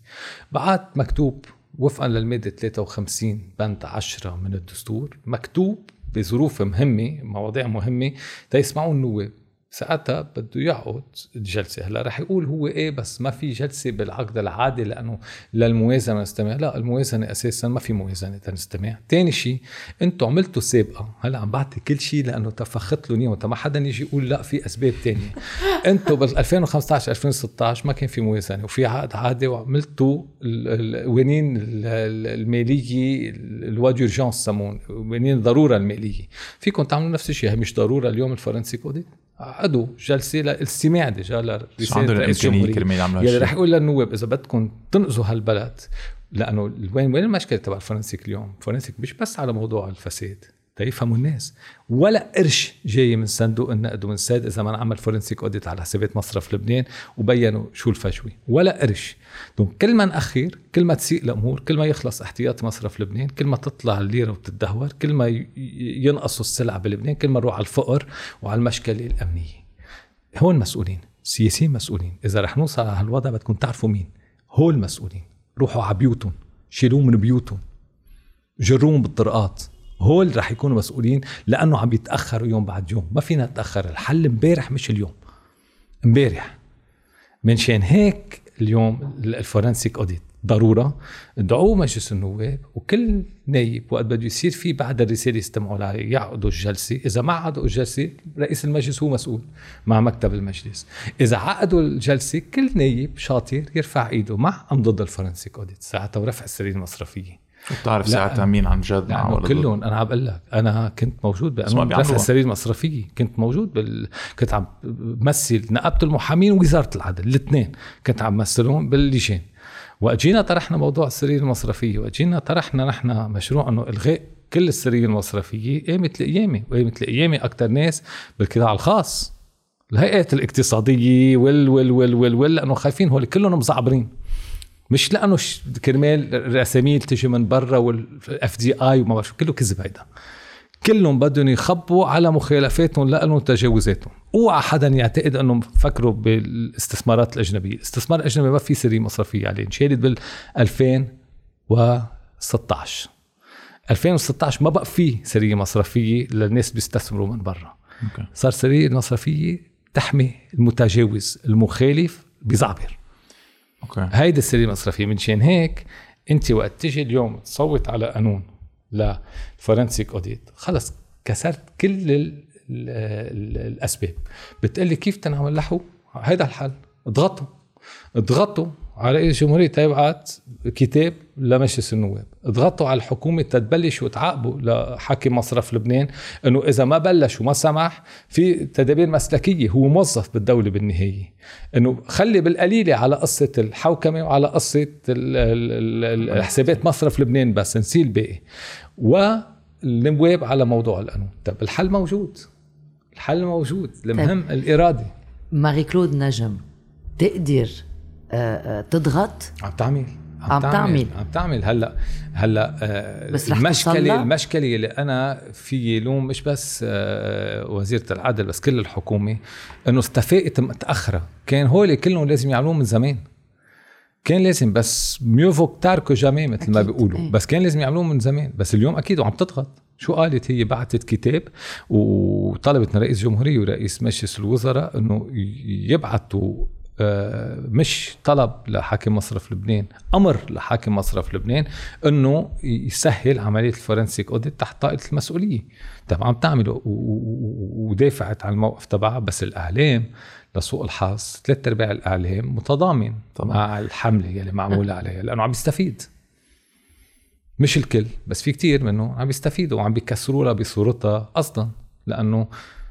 بعت مكتوب وفقا للمادة ثلاثة وخمسين بند عشرة من الدستور، مكتوب بظروف مهمة مواضيع مهمة تيسمعوا النواب. ساعتها بده يعقد الجلسة. هلا رح يقول هو ايه بس ما في جلسة بالعقد العادي لأنه للموازنة نستمع. لا، الموازنة أساسا ما في موازنة تنستمع. تاني شيء انتوا عملتوا سابقة، هلا عم بعطي كل شيء لأنه تفخت لوني وانت ما حدا يجي يقول لا في أسباب تانية. انتوا بال ألفين وخمسة عشر ألفين وستة عشر ما كان في موازنة وفي عقد عادي، وعملتوا الوانين المالية الواجورجانس سمون وانين ضرورة المالية، فيكم تعملوا نفس الشيء. مش ضرورة اليوم الفرنسي كودي عقدوا جلسة للاستماع دجال رسالة رئيس الجمهورية يلي رح يقول للنواب إذا بدكم تنقذوا هالبلد، لأنه وين وين المشكلة تبع الفرنسيك اليوم؟ الفرنسيك مش بس على موضوع الفساد تيفهموا الناس، ولا قرش جاي من صندوق النقد ومن ساد إذا ما نعمل فرنسيك أوديت على حسابات مصرف لبنان وبينوا شو الفجوة، ولا قرش. دونك كل ما نأخر كل ما تسيء الأمور، كل ما يخلص احتياط مصرف لبنان، كل ما تطلع الليرة وتتدهور، كل ما ينقصوا السلع بلبنان، كل ما نروح على الفقر وعلى المشكلة الأمنية. هون مسؤولين سياسيين مسؤولين. إذا رح نوصل على هالوضع بدكم تعرفوا مين هول المسؤولين. روحوا على بيوتهم، شيلوهم من بيوتهم، جروهم بالطرقات، هول رح يكونوا مسؤولين لأنه عم يتأخروا يوم بعد يوم. ما فينا نتأخر، الحل مبارح مش اليوم، مبارح. منشان هيك اليوم الفورنسيك أوديت ضرورة. دعوه مجلس النواب وكل نايب وقت بده يصير فيه بعد الرسالة يستمعوا لها يعقدوا الجلسة. إذا ما عقدوا الجلسة رئيس المجلس هو مسؤول مع مكتب المجلس. إذا عقدوا الجلسة كل نايب شاطر يرفع إيده مع أم ضد الفورنسيك أوديت ساعتها ورفع السرير المصرفية. بتعرف ساعتها مين عن جد مع ولا كلهم؟ أنا عم بقول لك أنا كنت موجود بأمام رفع السرير المصرفية، كنت موجود بال... كنت عم بمثل نقابة المحامين ووزارة العدل الاثنين كنت عم بمثلهم باللجان. وأجينا طرحنا موضوع السرير المصرفية، وأجينا طرحنا نحن مشروع أنه إلغاء كل السرير المصرفية قامت لأيامي، وقامت لأيامي أكتر ناس بالقطاع الخاص الهيئات الاقتصادية وال وال وال وال, وال لأنه خايفين هول كلهم مزعبرين، مش لأنه كرمال رساميل تجي من برا والف دي اي وما بعرف كله كذب. هيدا كلهم بدهم يخبوا على مخالفاتهم لأنه تجاوزاتهم. اوعى حدا يعتقد انه فكروا بالاستثمارات الاجنبيه، الاستثمار الاجنبي ما في سرية مصرفيه عليه. انشالت بال ألفين وستة عشر ألفين وستة عشر ما بقى في سرية مصرفيه للناس بيستثمروا من برا. okay. صار سرية مصرفيه تحمي المتجاوز المخالف بيزعبر. اوكي هيدا السرية المصرفيه. من شان هيك انت وقت تجي اليوم تصوت على قانون للفرنسيك اوديت خلص كسرت كل الاسباب. بتقلي كيف تنعمل لحو هيدا الحل؟ اضغطوا اضغطوا على رئيس الجمهورية تبعت كتاب لمجلس النواب، اضغطوا على الحكومة تتبلش وتعاقبوا لحكي مصرف لبنان انه اذا ما بلش وما سمح في تدابير مسلكية. هو موظف بالدولة بالنهاية، انه خلي بالقليلة على قصة الحوكمة وعلى قصة حسابات مصرف لبنان بس نسيل باقي، والنواب على موضوع القانون. طب الحل موجود، الحل موجود، المهم الإرادة. ماري كلود نجم تقدر تضغط، عم تعمل عم, عم تعمل. تعمل عم تعمل هلا هلا آه المشكله المشكله اللي انا في لوم مش بس آه وزيره العدل بس كل الحكومه انه استفاقت متاخره. كان هول كلهم لازم يعملوه من زمان، كان لازم بس ميو فوك تاركو جامي مثل ما بيقولوا. ايه. بس كان لازم يعملوه من زمان، بس اليوم اكيد وعم تضغط. شو قالت هي؟ بعتت كتاب وطلبت من رئيس الجمهوريه ورئيس مجلس الوزراء انه يبعثوا مش طلب لحاكم مصرف لبنان، أمر لحاكم مصرف لبنان أنه يسهل عملية الفورنسيك أوديت تحت طائلة المسؤولية. طبعا عم تعمله ودافعت عن الموقف تبعها، بس الأعلام لسوء الحظ ثلاثة أرباع الأعلام متضامن طبعا. مع الحملة اللي معمولة عليها لأنه عم يستفيد، مش الكل بس في كتير منه عم يستفيدوا وعم بيكسروا لها بصورتها أصلا، لأنه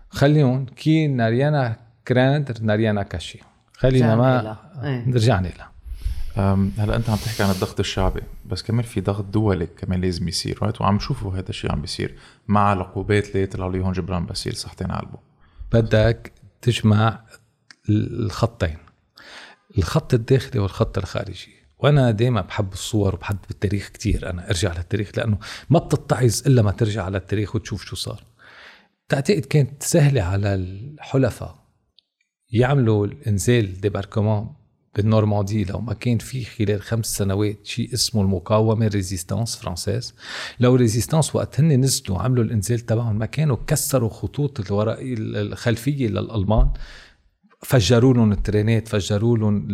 خليهم كي ناريانا كراند ناريانا كاشي خلينا ما نرجع نيلها. هلا انت عم تحكي عن الضغط الشعبي بس كمان في ضغط دولي كمان لازم يصير رايت وعم نشوفه هذا الشيء عم بيصير مع العقوبات اللي طلع ليهم جبران باسيل صحتين علبه. بدك تجمع الخطين الخط الداخلي والخط الخارجي وانا دائما بحب الصور وبحب التاريخ كتير انا ارجع للتاريخ لانه ما بتتعظ الا ما ترجع على التاريخ وتشوف شو صار. تعتقد كانت سهله على الحلفاء يعملوا الانزال ديباركومون بالنورماندي لو ما كان في خلال خمس سنوات شيء اسمه المقاومه ريزيستانس فرانسيس لو ريزيستانس وقت هن نزلوا عملوا الانزال تبعهم ما كانوا كسروا خطوط الورقيه الخلفيه للالمان فجروا لهم الترينات فجروا لهم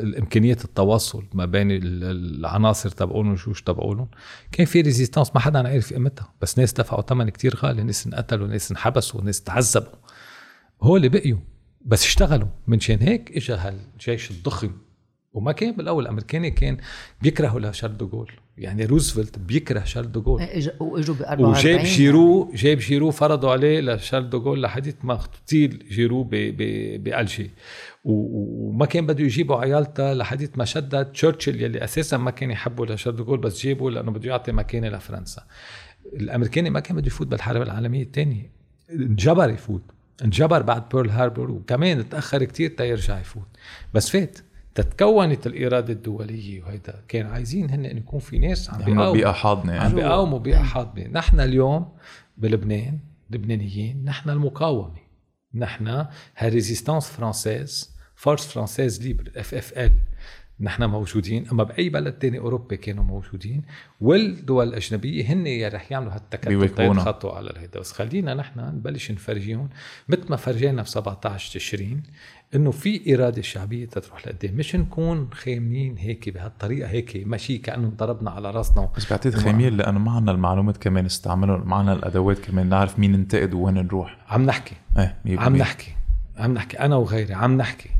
الامكانيات التواصل ما بين العناصر تبعونهم وشوش تبعونهم. كان في ريزيستانس ما حدا عارف قيمتها بس ناس دفعوا ثمن كتير غالي ناس انقتلوا ناس انحبسوا ناس تعذبوا هو اللي بقيوا بس اشتغلوا. من شان هيك اجى هالجيش الضخم وما كان بالاول الامريكاني كان بيكرهوا لشاردوغول يعني روزفلت بيكره شاردوغول واجوا ب أربعة وأربعين وجاب جيرو جاب جيرو فرضوا عليه لشاردوغول لحديت ما اغتيل جيرو بألجي وما كان بده يجيبوا عيالته لحديت ما شدد تشيرشل يلي اساسا ما كان يحبوا لشاردوغول بس جيبوا لانه بده يعطي مكانه لفرنسا. الامريكاني ما كان بده يفوت بالحرب العالميه الثانيه انجبر يفوت انجبر بعد بيرل هاربور وكمان تاخر كتير تا يرجع يفوت بس فات تتكونت الإرادة الدولية وهيدا كان عايزين هن أن يكون في ناس عم بيقاوموا حاضنة عم بيقاوموا بيئة حاضنة. نحن اليوم بلبنان لبنانيين نحن المقاومة نحن هالريزيستانس فرانسيز فورس فرانسيز ليبر اف اف ال نحن موجودين أما بأي بلد تاني أوروبا كانوا موجودين والدول الأجنبية هن رح يعملوا هالتكتل يتخطوا على الهيدا بس خلينا نحن نبلش نفرجيهم مثل ما فرجينا في سبعتاشر تشرين إنه في إرادة شعبية تروح لقدام مش نكون خايمين هيك بهالطريقة هيك ماشي كأنه ضربنا على رأسنا بس بعتقد خايمين لأنه معنا المعلومات كمان استعملوا معنا الأدوات كمان نعرف مين ننتقد وين نروح عم نحكي اه عم نحكي عم نحكي أنا وغيري عم نحكي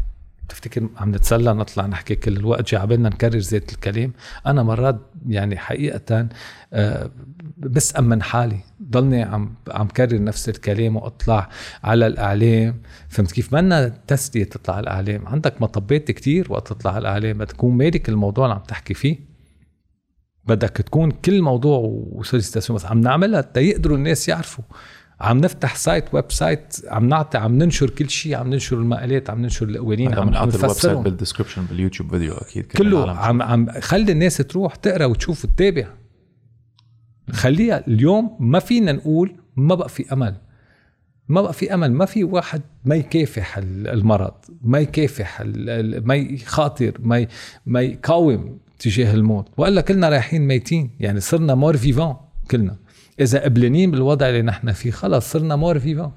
تفتكر عم نتسلى نطلع نحكي كل الوقت جعبنا نكرر ذات الكلام. أنا مرات يعني حقيقة بس أمن حالي ضلني عم عم كرر نفس الكلام وأطلع على الأعلام فهمت كيف مانا تسلية تطلع على الأعلام عندك مطبات كتير وقت تطلع على الأعلام بتكون مالك الموضوع اللي عم تحكي فيه بدك تكون كل موضوع وسلسلة عم نعملها تيقدروا الناس يعرفوا عم نفتح سايت ويب سايت عم نعطي عم ننشر كل شيء عم ننشر المقالات عم ننشر القوانين عم نعطي الويب سايت بالديسكريبشن باليوتيوب فيديو اكيد كله عم عم خلي الناس تروح تقرا وتشوف وتتابع خليها. اليوم ما فينا نقول ما بقى في امل ما بقى في امل ما في واحد ما يكافح المرض ما يكافح ما يخاطر ما ما يقاوم تجاه الموت وقال كلنا رايحين ميتين يعني صرنا مور فيفون كلنا إذا قبلانين بالوضع اللي نحن فيه خلاص صرنا مور فيفا.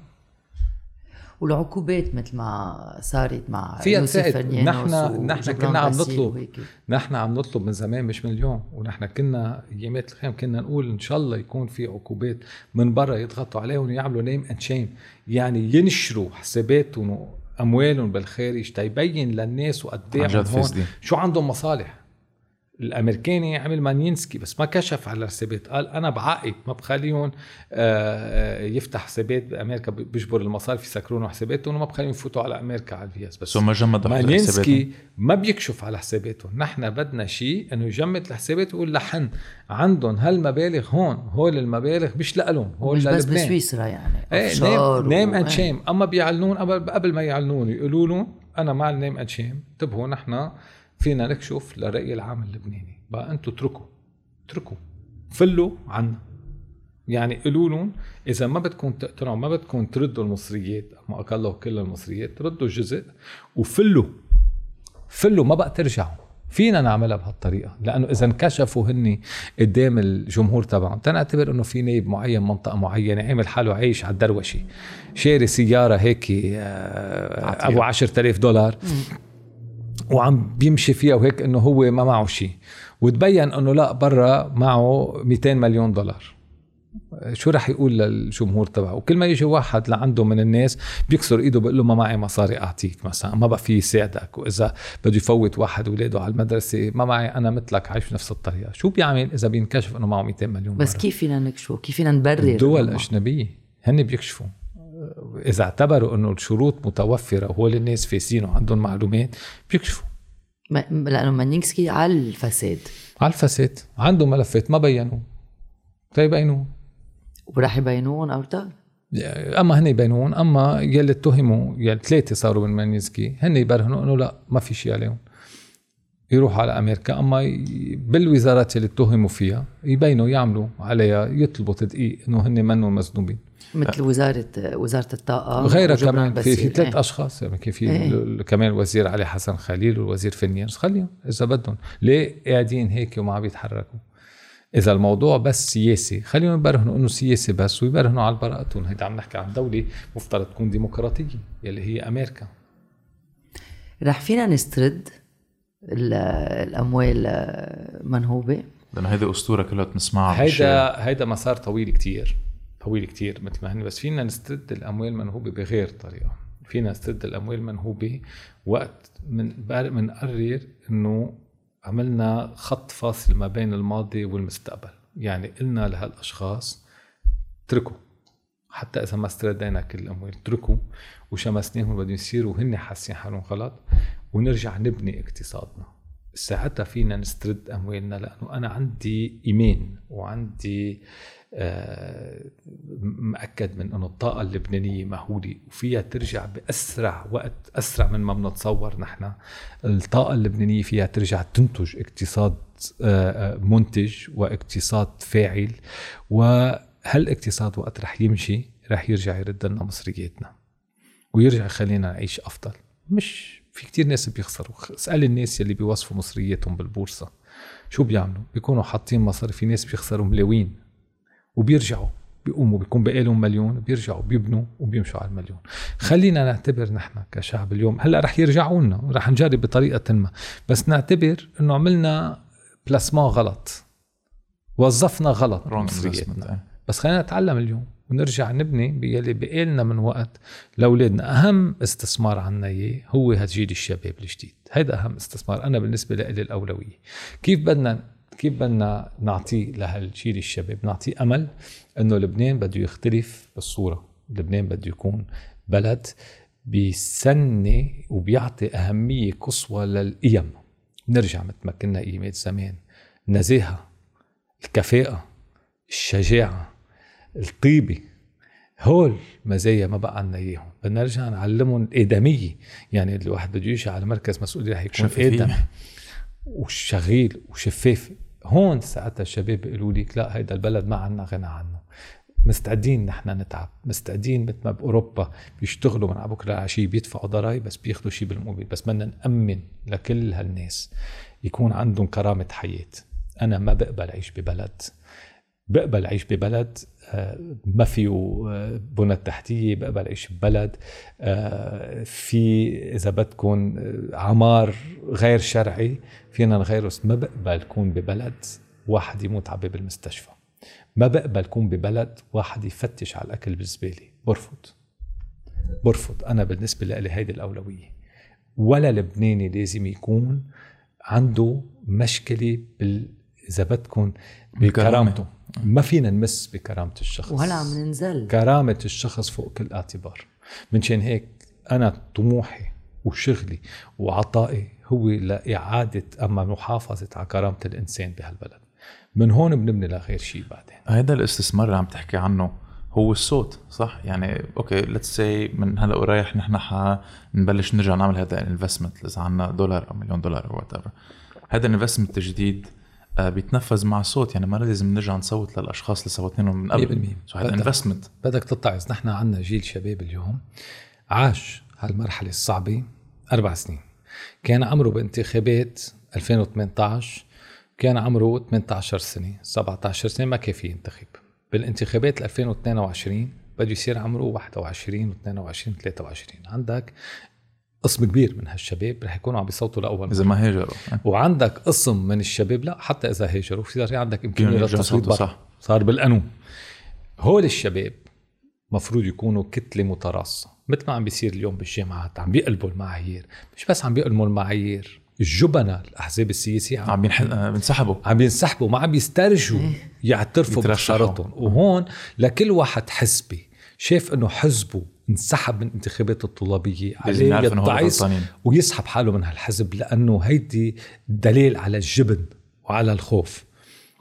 والعقوبات مثل ما صارت مع يوسف نحن نحن كنا عم نطلب نحن عم نطلب من زمان مش من اليوم ونحن كنا أيامات الخيام كنا نقول إن شاء الله يكون في عقوبات من برا يضغطوا عليهم ويعملوا نيم أند شيم يعني ينشروا حساباتهم وأموالهم بالخارج تيبين للناس وقدامهم هون شو عندهم مصالح. الامريكاني عمل مانينسكي بس ما كشف على حسابات قال انا بعاقب ما بخليهم يفتح حسابات بامريكا بيجبر المصارف يسكرون حساباتهم وما بخليهم يفوتوا على امريكا على الفيز بس ما جمد مانينسكي ما بيكشف على حساباتهم. نحن بدنا شيء انه يجمد الحسابات ويقول لحن عندهم هالمبالغ هون هول المبالغ مش لقلهم هول مش بس بسويسرا يعني ايه نيم اند شيم اما بيعلنون قبل ما يعلنون يقولوا لهم انا مع النيم اند شيم انتبهوا نحن فينا نكشف لرأي العام اللبناني بقى انتوا اتركوا اتركوا فلوا عنا يعني قالوا لهم اذا ما بدكم تقتنعوا ما بدكم تردوا المصريات ما اكلوا كل المصريات تردوا الجزء وفلوا فلوا ما بقى ترجعوا. فينا نعملها بهالطريقه لانه اذا انكشفوا هني قدام الجمهور تبعهم تنعتبر انه في نائب معين منطقه معينه عامل حاله عايش على الدروشي شاري سياره هيك ابو عشرة آلاف دولار وعم بيمشي فيها وهيك انه هو ما معه شيء وتبين انه لا برا معه مئتين مليون دولار شو رح يقول للجمهور تبعه. وكل ما يجي واحد لعنده من الناس بيكسر ايده بيقول له ما معي مصاري اعطيك مثلا ما بقى في ساعدك واذا بده يفوت واحد اولاده على المدرسه ما معي انا مثلك عايش نفس الطريقه شو بيعمل اذا بينكشف انه معه مئتين مليون بس كيف فينا نكشفه كيف فينا نبرر. الدول الاجنبيه هن بيكشفوا إذا اعتبروا أنه الشروط متوفرة وهو للناس فاسين وعندهم معلومات بيكشفوا لأنه مانينسكي على الفساد على الفساد عنده ملفات ما بينوا تيبينوه وراح يبينون أو تا أما هني يبينون أما يلي اتهموا يلي ثلاثة صاروا من مانينسكي هني يبرهنوا إنه لا ما في شيء عليهم يروح على أمريكا أما بالوزارات اللي اتهموا فيها يبينوا يعملوا عليها يطلبوا تدقيق إنه هني منو مذنوبين مثل وزارة وزارة الطاقة غيرها كمان في, في ثلاث ايه. أشخاص يعني في ايه. كمان وزير علي حسن خليل والوزير فنيانس خليهم إذا بدهم ليه قاعدين هيك وما عم يتحركوا إذا الموضوع بس سياسي خليهم يبرهنوا إنه سياسي بس ويبرهنوا على براءتهم هيدا عم نحكي عن دولة مفترض تكون ديمقراطية اللي هي أمريكا رح فينا نسترد الأموال منهوبة لأن هيدا أسطورة كلها نسمعها هيدا هيدا مسار طويل كتير طويل كتير مثل ما هن بس فينا نسترد الأموال منهوبة بغير طريقة فينا نسترد الأموال منهوبة وقت من منقرر إنه عملنا خط فاصل ما بين الماضي والمستقبل يعني قلنا لهالأشخاص اتركوا حتى إذا ما استردينا كل الأموال اتركوا وشمسناهم بدهم يصيروا وهن حاسين حالهم غلط ونرجع نبني اقتصادنا ساعتها فينا نسترد أموالنا لأنه أنا عندي إيمان وعندي آه مأكد من أن الطاقة اللبنانية مهولة وفيها ترجع بأسرع وقت أسرع من ما بنتصور نحن الطاقة اللبنانية فيها ترجع تنتج اقتصاد آه منتج واقتصاد فاعل وهالاقتصاد وقت رح يمشي رح يرجع يرد لنا مصرياتنا ويرجع خلينا نعيش أفضل مش في كتير ناس بيخسروا اسأل الناس اللي بيوصفوا مصرياتهم بالبورصة شو بيعملوا بيكونوا حاطين مصاري في ناس بيخسروا ملاوين وبيرجعوا بيقوموا بيكون بقالهم مليون بيرجعوا بيبنوا وبيمشوا على المليون خلينا نعتبر نحن كشعب اليوم هلأ رح يرجعوا لنا ورح نجرب بطريقة ما بس نعتبر انه عملنا بلاسمان غلط وظفنا غلط بس خلينا نتعلم اليوم ونرجع نبني بيلي بقالنا من وقت لأولادنا أهم استثمار عنا إيه هو هالجيل الشباب الجديد هيدا أهم استثمار أنا بالنسبة لي الأولوية كيف بدنا كيف بدنا نعطي لهالجيل الشباب نعطي أمل أنه لبنان بده يختلف بالصورة لبنان بده يكون بلد بيسنة وبيعطي أهمية قصوى للقيم نرجع متمكننا قيمات زمان النزاهة الكفاءة الشجاعة الطيبة هول مزايا ما بقى عنا إياهم بدنا نرجع نعلمهم الإدمية يعني الواحد بده يجي على مركز مسؤولي رح يكون إدم وشغيل وشفاف هون ساعتها الشباب يقولوا لك لا هيدا البلد ما عنا غنى عنه مستعدين نحن نتعب مستعدين مثل ما بأوروبا بيشتغلوا من عبكرة عشي بيدفعوا ضرائب بس بياخدوا شي بالمقابل بس بدنا نأمن لكل هالناس يكون عندهم كرامة حياة أنا ما بقبل عيش ببلد بقبل عيش ببلد ما فيه بنى تحتية بقبل عيش ببلد في إذا بدكم عمار غير شرعي فينا نغيره ما بقبل كون ببلد واحد يموت عبي بالمستشفى ما بقبل كون ببلد واحد يفتش على الأكل بالزبالة برفض برفض أنا بالنسبة لي هيدي الأولوية ولا لبناني لازم يكون عنده مشكلة إذا بدكم بكرامته ما فينا نمس بكرامة الشخص وهلا عم ننزل كرامة الشخص فوق كل اعتبار منشان هيك أنا طموحي وشغلي وعطائي هو لإعادة أما محافظة على كرامة الإنسان بهالبلد من هون بنبني لغير شيء بعدين هذا الاستثمار اللي عم تحكي عنه هو الصوت صح يعني اوكي ليتس سي من هلا ورايح نحن حنبلش نرجع نعمل هذا الانفستمنت إذا عنا دولار أو مليون دولار أو وات ايفر هذا الانفستمنت الجديد بيتنفذ مع صوت يعني ما لازم نرجع نصوت للأشخاص اللي صوتناهم من قبل هذا انفستمنت بدك تتعظ نحن عنا جيل شباب اليوم عاش هالمرحلة الصعبة أربع سنين كان عمره بانتخابات ألفين وثمانية عشر كان عمره ثمانية عشر سنة سبعة عشر سنة ما كافي ينتخب بالانتخابات ألفين واثنين وعشرين بده يصير عمره واحد وعشرين واثنين وعشرين ثلاثة وعشرين عندك قسم كبير من هالشباب رح يكونوا عم بيصوتوا لأول إذا ما هاجروا وعندك قسم من الشباب لا حتى إذا هاجروا في عندك إمكانية للتصويت برا صار بالقانون هول الشباب مفروض يكونوا كتلة متراصة مثل ما عم بيصير اليوم بالجامعات عم بيقلبوا المعايير مش بس عم بيقلبوا المعايير الجبنة الأحزاب السياسية عم بينسحبوا عم بينسحبوا ما عم بيسترجوا يعترفوا بخسارتهم وهون لكل واحد حزبي شاف إنه حزبه انسحب من انتخابات الطلابية عليه يتضعيس ويسحب حاله من هالحزب، لأنه هيدي دليل على الجبن وعلى الخوف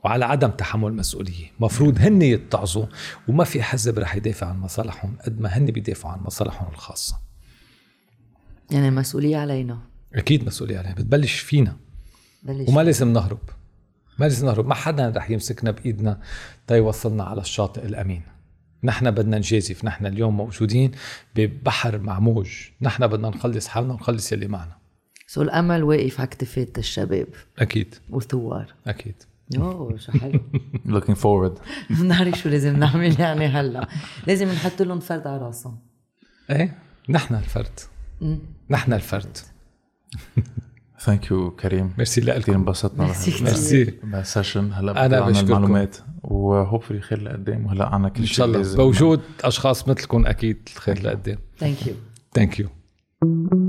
وعلى عدم تحمل مسؤولية. مفروض هن يتعظوا، وما في حزب رح يدافع عن مصالحهم قد ما هن بيدافعوا عن مصالحهم الخاصة. يعني مسؤولية علينا، أكيد مسؤولية علينا، بتبلش فينا بلش. وما لازم نهرب، ما لازم نهرب، ما حدا رح يمسكنا بإيدنا تيوصلنا على الشاطئ الأمين. نحن بدنا نجازف، نحن اليوم موجودين ببحر معموج، نحن بدنا نخلص حالنا ونخلص اللي معنا. سو الأمل واقف على كتفات الشباب، أكيد، والثوار، أكيد. أوه شو حلو. looking forward. منعرف شو لازم نعمل يعني هلا، لازم نحط لهم فرد على راسهم. إيه نحن الفرد، نحن الفرد. ثانك يو كريم، ميرسي لك كثير، انبسطنا بالسيشن. هلا بدنا المعلومات وهوبفلي خير لقدام، وهلا عنا كل شيء ان شاء الله بوجود اشخاص مثلكم اكيد الخير لقدام. ثانك يو ثانك يو.